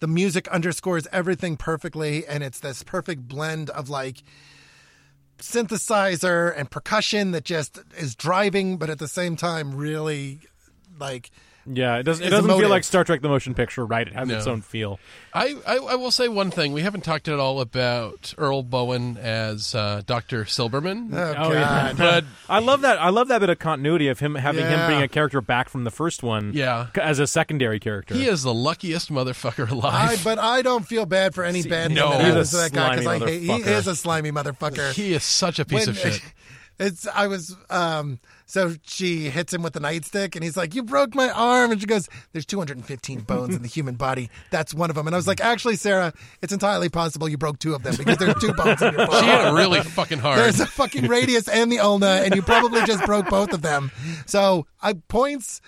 The music underscores everything perfectly, and it's this perfect blend of like synthesizer and percussion that just is driving, but at the same time, really like. Yeah, it doesn't feel like Star Trek the Motion Picture, right? It has its own feel. I will say one thing. We haven't talked at all about Earl Bowen as Dr. Silberman. Oh yeah. But I love that bit of continuity of him having him being a character back from the first one as a secondary character. He is the luckiest motherfucker alive. But I don't feel bad for any bad thing that happens to that guy because he is a slimy motherfucker. He is such a piece of shit. So she hits him with the nightstick, and he's like, "You broke my arm." And she goes, "There's 215 bones in the human body. That's one of them." And I was like, "Actually, Sarah, it's entirely possible you broke two of them because there's two bones in your body." She hit it really fucking hard. There's a fucking radius and the ulna, and you probably just broke both of them. So points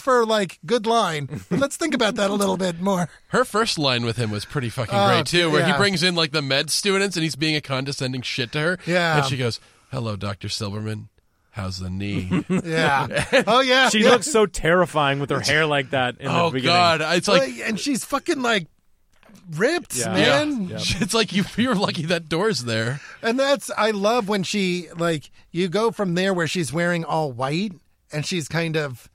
for like good line. But let's think about that a little bit more. Her first line with him was pretty fucking great too, where he brings in like the med students, and he's being a condescending shit to her. Yeah, and she goes, "Hello, Dr. Silberman. How's the knee?" Oh, yeah. She looks so terrifying with her hair like that in the beginning. Oh, God. It's like, and she's fucking, like, ripped, man. Yeah. It's like you're lucky that door's there. And I love when she, like, you go from there where she's wearing all white and she's kind of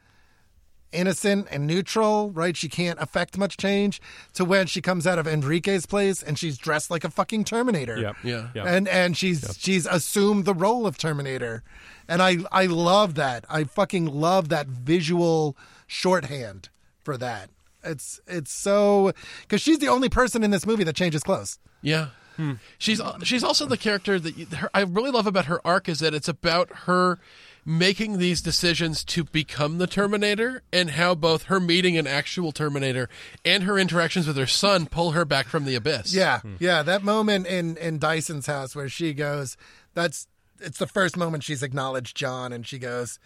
innocent and neutral, right? She can't affect much change to when she comes out of Enrique's place and she's dressed like a fucking Terminator. Yeah. And she's assumed the role of Terminator. And I love that. I fucking love that visual shorthand for that. It's so, because she's the only person in this movie that changes clothes. Yeah. Hmm. She's also the character that I really love about her arc is that it's about her making these decisions to become the Terminator, and how both her meeting an actual Terminator and her interactions with her son pull her back from the abyss. Yeah. That moment in Dyson's house where she goes, it's the first moment she's acknowledged John, and she goes,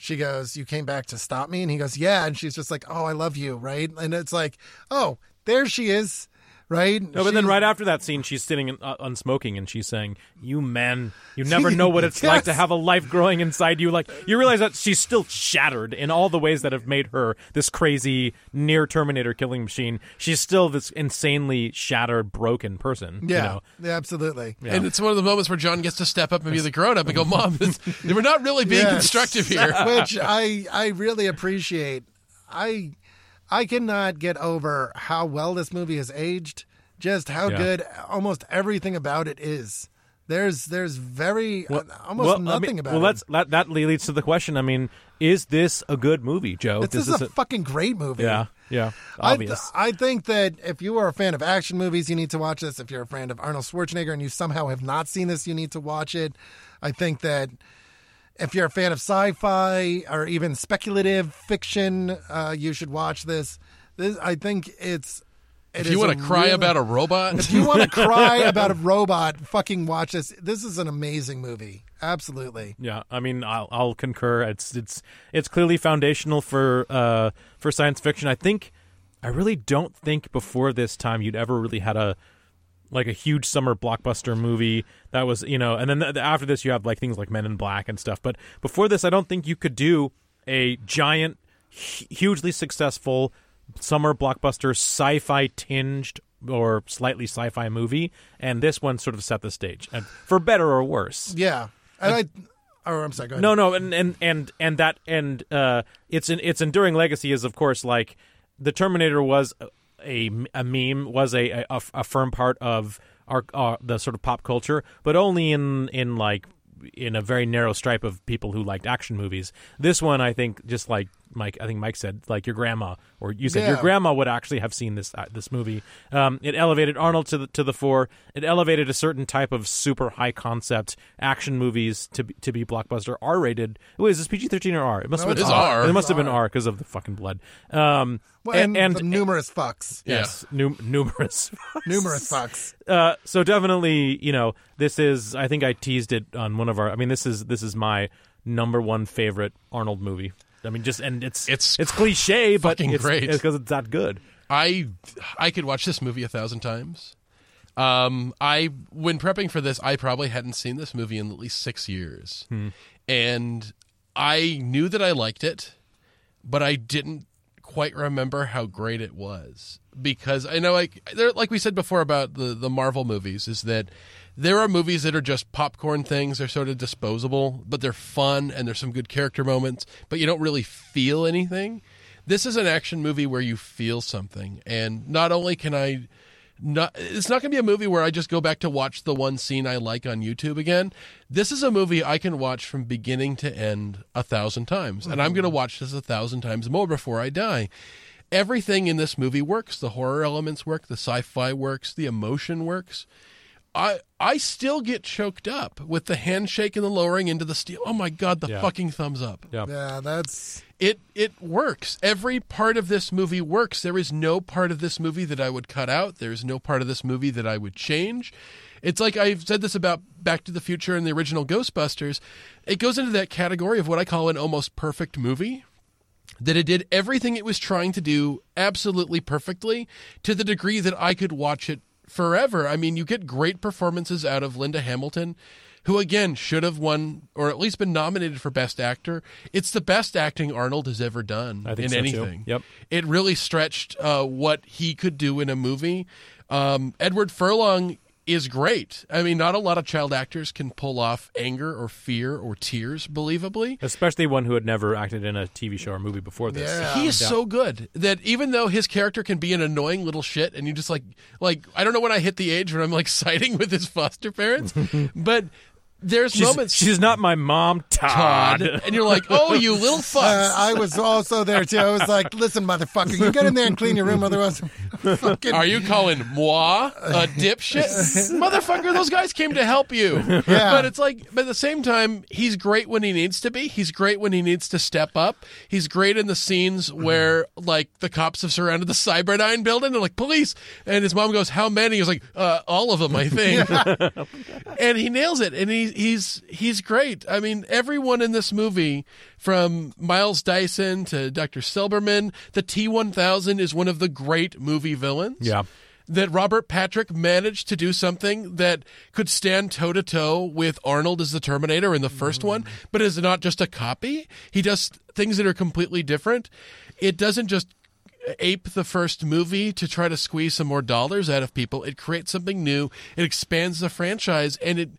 "You came back to stop me?" And he goes, "Yeah." And she's just like, "Oh, I love you," right? And it's like, oh, there she is. Right? No, but then right after that scene, she's sitting and smoking, and she's saying, "You men, you never know what it's like to have a life growing inside you." Like, you realize that she's still shattered in all the ways that have made her this crazy near Terminator killing machine. She's still this insanely shattered, broken person. Yeah, absolutely. Yeah. And it's one of the moments where John gets to step up and be the grown-up and go, "Mom, we're not really being constructive here." Which I really appreciate. I cannot get over how well this movie has aged, just how good almost everything about it is. There's very almost nothing about it. That leads to the question. I mean, is this a good movie, Joe? This is a fucking great movie. Yeah, obvious. I think that if you are a fan of action movies, you need to watch this. If you're a fan of Arnold Schwarzenegger and you somehow have not seen this, you need to watch it. I think that if you're a fan of sci-fi or even speculative fiction, you should watch this. I think it's If you want to cry about a robot? If you want to cry about a robot, fucking watch this. This is an amazing movie. Absolutely. Yeah, I mean, I'll concur. It's clearly foundational for science fiction. I really don't think before this time you'd ever really had a huge summer blockbuster movie that was, you know, and then after this you have like things like Men in Black and stuff. But before this, I don't think you could do a giant, hugely successful summer blockbuster sci-fi tinged or slightly sci-fi movie, and this one sort of set the stage, and for better or worse. Yeah, I'm sorry. Go ahead. No, and its enduring legacy is, of course, like the Terminator was a meme, was a firm part of the sort of pop culture, but only in a very narrow stripe of people who liked action movies. This one, I think, just like Mike, I think Mike said, like your grandma, or you said your grandma would actually have seen this movie. It elevated Arnold to the fore. It elevated a certain type of super high concept action movies to be blockbuster R-rated. Wait, is this PG-13 or R? It must have been R. It must have been R because of the fucking blood. Well, and numerous fucks. Yes, yeah. Numerous fucks. Numerous fucks. So definitely, you know, this is, I think I teased it on one of our, I mean, this is my number one favorite Arnold movie. I mean, just, and it's cliche, but it's great. It's because it's that good. I could watch this movie 1,000 times. When prepping for this, I probably hadn't seen this movie in at least 6 years. And I knew that I liked it, but I didn't quite remember how great it was, because I know, like we said before about the Marvel movies, is that there are movies that are just popcorn things. They're sort of disposable, but they're fun, and there's some good character moments, but you don't really feel anything. This is an action movie where you feel something, and not only can I not, it's not going to be a movie where I just go back to watch the one scene I like on YouTube again. This is a movie I can watch from beginning to end 1,000 times, and I'm going to watch this 1,000 times more before I die. Everything in this movie works. The horror elements work, the sci-fi works, the emotion works. I still get choked up with the handshake and the lowering into the steel. Oh my God, the fucking thumbs up. Yeah, that's it. It works. Every part of this movie works. There is no part of this movie that I would cut out. There is no part of this movie that I would change. It's like I've said this about Back to the Future and the original Ghostbusters. It goes into that category of what I call an almost perfect movie, that it did everything it was trying to do absolutely perfectly, to the degree that I could watch it forever. I mean, you get great performances out of Linda Hamilton, who again should have won, or at least been nominated for Best Actor. It's the best acting Arnold has ever done in anything. Too. Yep, it really stretched what he could do in a movie. Edward Furlong is great. I mean, not a lot of child actors can pull off anger or fear or tears believably. Especially one who had never acted in a TV show or movie before this. Yeah. He is so good that even though his character can be an annoying little shit, and you just like I don't know when I hit the age when I'm like siding with his foster parents, but there's moments. She's not my mom, Todd. And you're like, oh, you little fucks. I was also there, too. I was like, listen, motherfucker, you get in there and clean your room, otherwise fucking... Are you calling moi a dipshit? Motherfucker, those guys came to help you. Yeah. But it's like, but at the same time, he's great when he needs to be. He's great when he needs to step up. He's great in the scenes where, like, the cops have surrounded the Cyberdyne building. They're like, police. And his mom goes, how many? He's like, all of them, I think. And he nails it. And he's great. I mean, everyone in this movie, from Miles Dyson to Dr. Silberman, the T-1000 is one of the great movie villains. Yeah. That Robert Patrick managed to do something that could stand toe-to-toe with Arnold as the Terminator in the first one, but is not just a copy. He does things that are completely different. It doesn't just ape the first movie to try to squeeze some more dollars out of people. It creates something new. It expands the franchise, and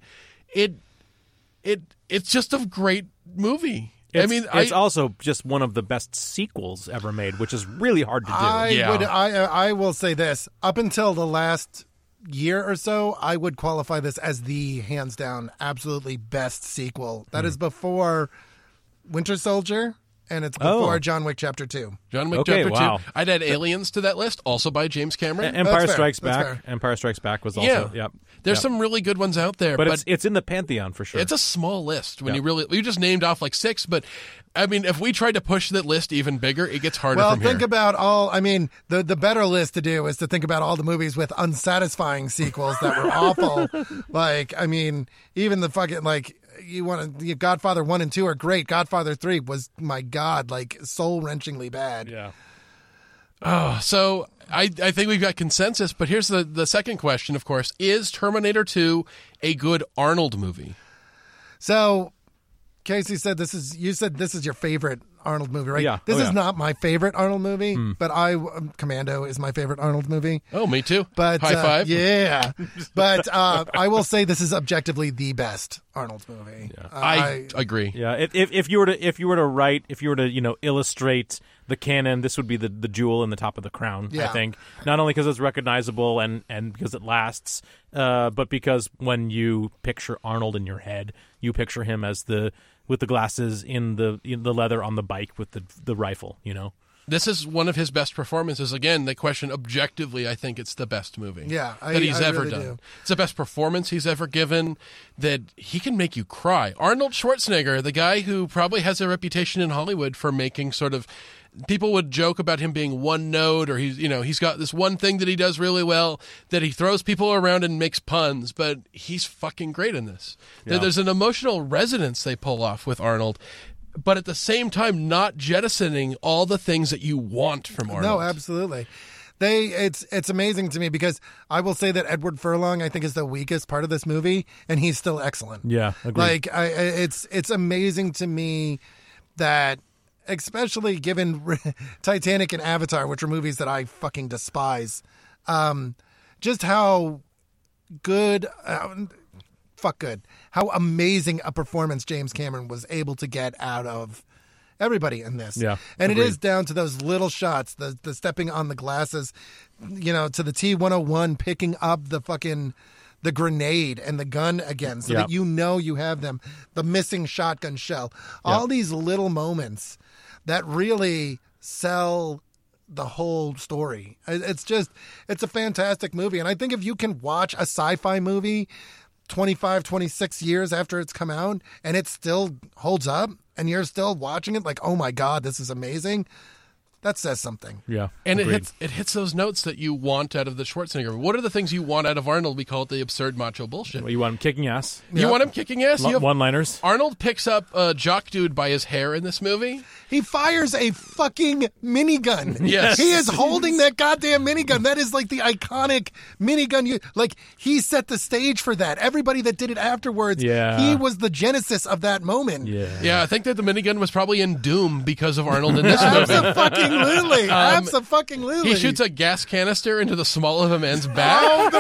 it's just a great movie. It's also just one of the best sequels ever made, which is really hard to do. I will say this: up until the last year or so, I would qualify this as the hands down absolutely best sequel. That is before Winter Soldier and it's before John Wick Chapter 2. John Wick Chapter 2. I'd add Aliens to that list, also by James Cameron. Empire Strikes Back. Empire Strikes Back was also... Yeah. There's some really good ones out there. But it's in the pantheon for sure. It's a small list. When you really... You just named off like six, but... I mean, if we tried to push that list even bigger, it gets harder from here. Well, think about all... I mean, the better list to do is to think about all the movies with unsatisfying sequels that were awful. Like, I mean, even the fucking, like... You want to? Godfather 1 and 2 are great. Godfather 3 was, my God, like soul-wrenchingly bad. Yeah. Oh, so I think we've got consensus, but here's the second question, of course. Is Terminator 2 a good Arnold movie? So, Casey said this is your favorite Arnold movie, right? Yeah. This is not my favorite Arnold movie, but Commando is my favorite Arnold movie. Oh, me too. But, high five. Yeah. But I will say this is objectively the best Arnold movie. Yeah. I agree. Yeah. If you were to illustrate the canon, this would be the jewel in the top of the crown, I think. Not only because it's recognizable and because it lasts, but because when you picture Arnold in your head, you picture him as with the glasses in the leather on the bike with the rifle, you know. This is one of his best performances. Again, the question objectively, I think it's the best movie that he's ever done. Do. It's the best performance he's ever given, that he can make you cry. Arnold Schwarzenegger, the guy who probably has a reputation in Hollywood for making sort of... People would joke about him being one note, or he's got this one thing that he does really well, that he throws people around and makes puns, but he's fucking great in this. Yeah. There's an emotional resonance they pull off with Arnold, but at the same time not jettisoning all the things that you want from Arnold. No, absolutely. It's amazing to me, because I will say that Edward Furlong, I think, is the weakest part of this movie, and he's still excellent. Yeah, agreed. Like it's amazing to me that, especially given Titanic and Avatar, which are movies that I fucking despise, just how good, how amazing a performance James Cameron was able to get out of everybody in this. Yeah, and agreed. It is down to those little shots, the stepping on the glasses, to the T-101 picking up the fucking... the grenade and the gun again, so that you have them, the missing shotgun shell. All these little moments that really sell the whole story. It's a fantastic movie. And I think if you can watch a sci-fi movie 25, 26 years after it's come out and it still holds up and you're still watching it like, oh my God, this is amazing. That says something. Yeah, and agreed. It hits those notes that you want out of the Schwarzenegger. What are the things you want out of Arnold? We call it the absurd macho bullshit. Well, you want him kicking ass. You want him kicking ass. One-liners. Arnold picks up a jock dude by his hair in this movie. He fires a fucking minigun. Yes, he is holding that goddamn minigun. That is like the iconic minigun. He set the stage for that. Everybody that did it afterwards. Yeah. He was the genesis of that moment. Yeah, I think that the minigun was probably in Doom because of Arnold in this movie. Absolutely. Absolutely. He shoots a gas canister into the small of a man's back.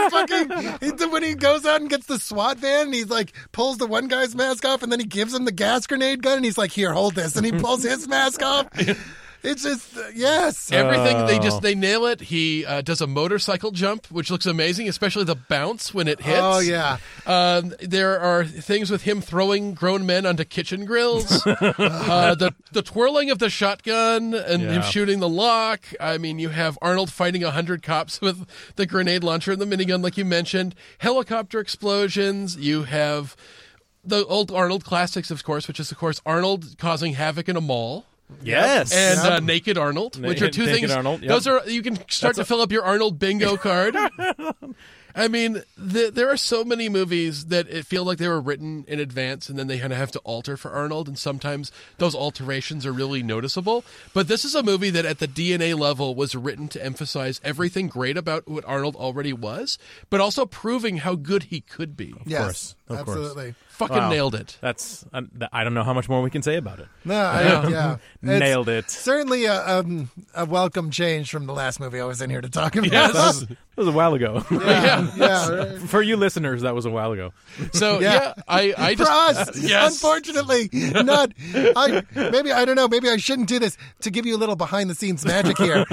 When he goes out and gets the SWAT van, and he's like, pulls the one guy's mask off, and then he gives him the gas grenade gun, and he's like, here, hold this. And he pulls his mask off. It's just, yes. Everything, they nail it. He does a motorcycle jump, which looks amazing, especially the bounce when it hits. Oh, yeah. There are things with him throwing grown men onto kitchen grills. The twirling of the shotgun and him shooting the lock. I mean, you have Arnold fighting 100 cops with the grenade launcher and the minigun, like you mentioned. Helicopter explosions. You have the old Arnold classics, of course, which is, of course, Arnold causing havoc in a mall. Yes. And Naked Arnold, which are two things. Arnold, those are, you can start to fill up your Arnold bingo card. I mean, there are so many movies that it feel like they were written in advance, and then they kind of have to alter for Arnold, and sometimes those alterations are really noticeable. But this is a movie that at the DNA level was written to emphasize everything great about what Arnold already was, but also proving how good he could be. Of course. Absolutely. Fucking nailed it. That's I don't know how much more we can say about it. No, nailed it. Certainly a welcome change from the last movie I was in here to talk about. Yes. That was a while ago. Yeah. For you listeners, that was a while ago. So I just, for us, unfortunately, not. I don't know. Maybe I shouldn't do this. To give you a little behind the scenes magic here,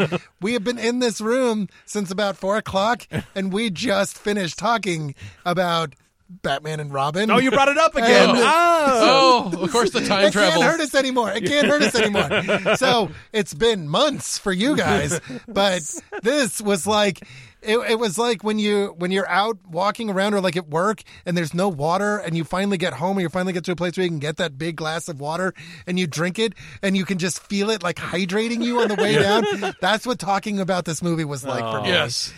we have been in this room since about 4 o'clock, and we just finished talking about Batman and Robin. Oh, you brought it up again. Oh, of course the time travel. It can't hurt us anymore. It can't hurt us anymore. So it's been months for you guys, but this was like... It was like when you're out walking around or like at work and there's no water and you finally get home and you finally get to a place where you can get that big glass of water and you drink it and you can just feel it like hydrating you on the way down. That's what talking about this movie was like for me. Yes.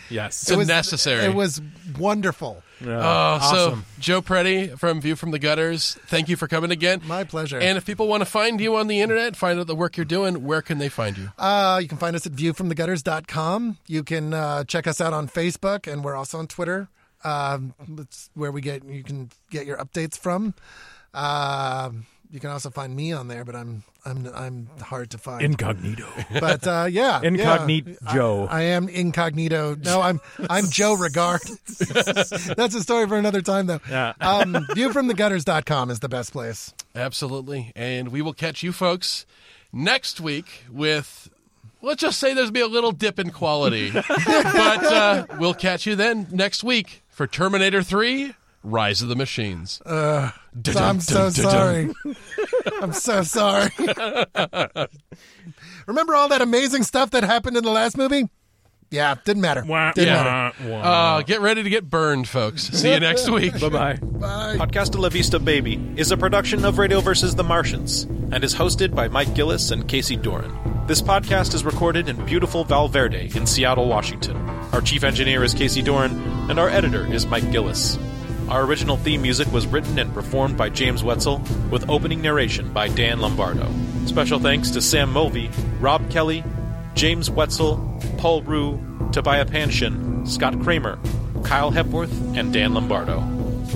It was necessary. It was wonderful. Oh, awesome. So Joe Preddy from View from the Gutters, thank you for coming again. My pleasure. And if people want to find you on the internet, find out the work you're doing, where can they find you? You can find us at viewfromthegutters.com. You can check us out on Facebook, and we're also on Twitter. That's where you can get your updates from. You can also find me on there, but I'm hard to find. Incognito. But Incognito Joe. I am incognito. No, I'm Joe Regard. That's a story for another time though. Yeah. Viewfromthegutters.com is the best place. Absolutely. And we will catch you folks next week with, let's just say there's be a little dip in quality. But we'll catch you then next week for Terminator 3. Rise of the Machines. I'm so sorry. Remember all that amazing stuff that happened in the last movie? Yeah, didn't matter. Didn't matter. Get ready to get burned, folks. See you next week. Bye-bye. Bye. Podcast de la Vista Baby is a production of Radio vs. The Martians and is hosted by Mike Gillis and Casey Doran. This podcast is recorded in beautiful Val Verde in Seattle, Washington. Our chief engineer is Casey Doran, and our editor is Mike Gillis. Our original theme music was written and performed by James Wetzel, with opening narration by Dan Lombardo. Special thanks to Sam Mulvey, Rob Kelly, James Wetzel, Paul Rue, Tobias Panshin, Scott Kramer, Kyle Hepworth, and Dan Lombardo.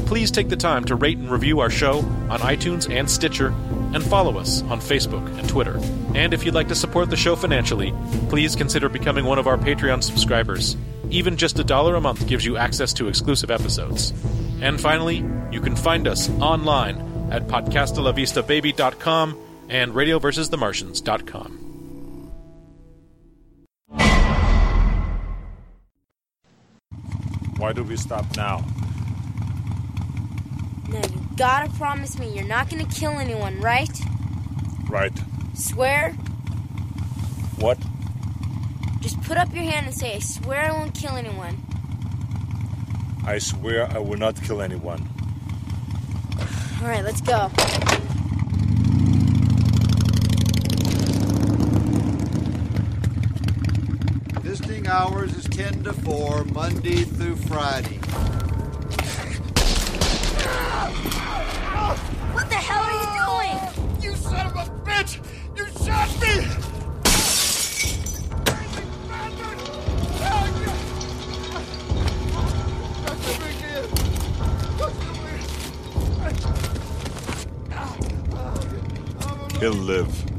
Please take the time to rate and review our show on iTunes and Stitcher, and follow us on Facebook and Twitter. And if you'd like to support the show financially, please consider becoming one of our Patreon subscribers. Even just $1 a month gives you access to exclusive episodes. And finally, you can find us online at podcastdelavistababy.com and RadioVersusTheMartians.com. Why do we stop now? Now you gotta promise me you're not gonna kill anyone, right? Right. Swear? What? Just put up your hand and say, I swear I won't kill anyone. I swear I will not kill anyone. All right, let's go. Visiting hours is 10 to 4, Monday through Friday. What the hell are you doing? You son of a bitch! You shot me! Crazy bastard! Hell yeah! He'll live.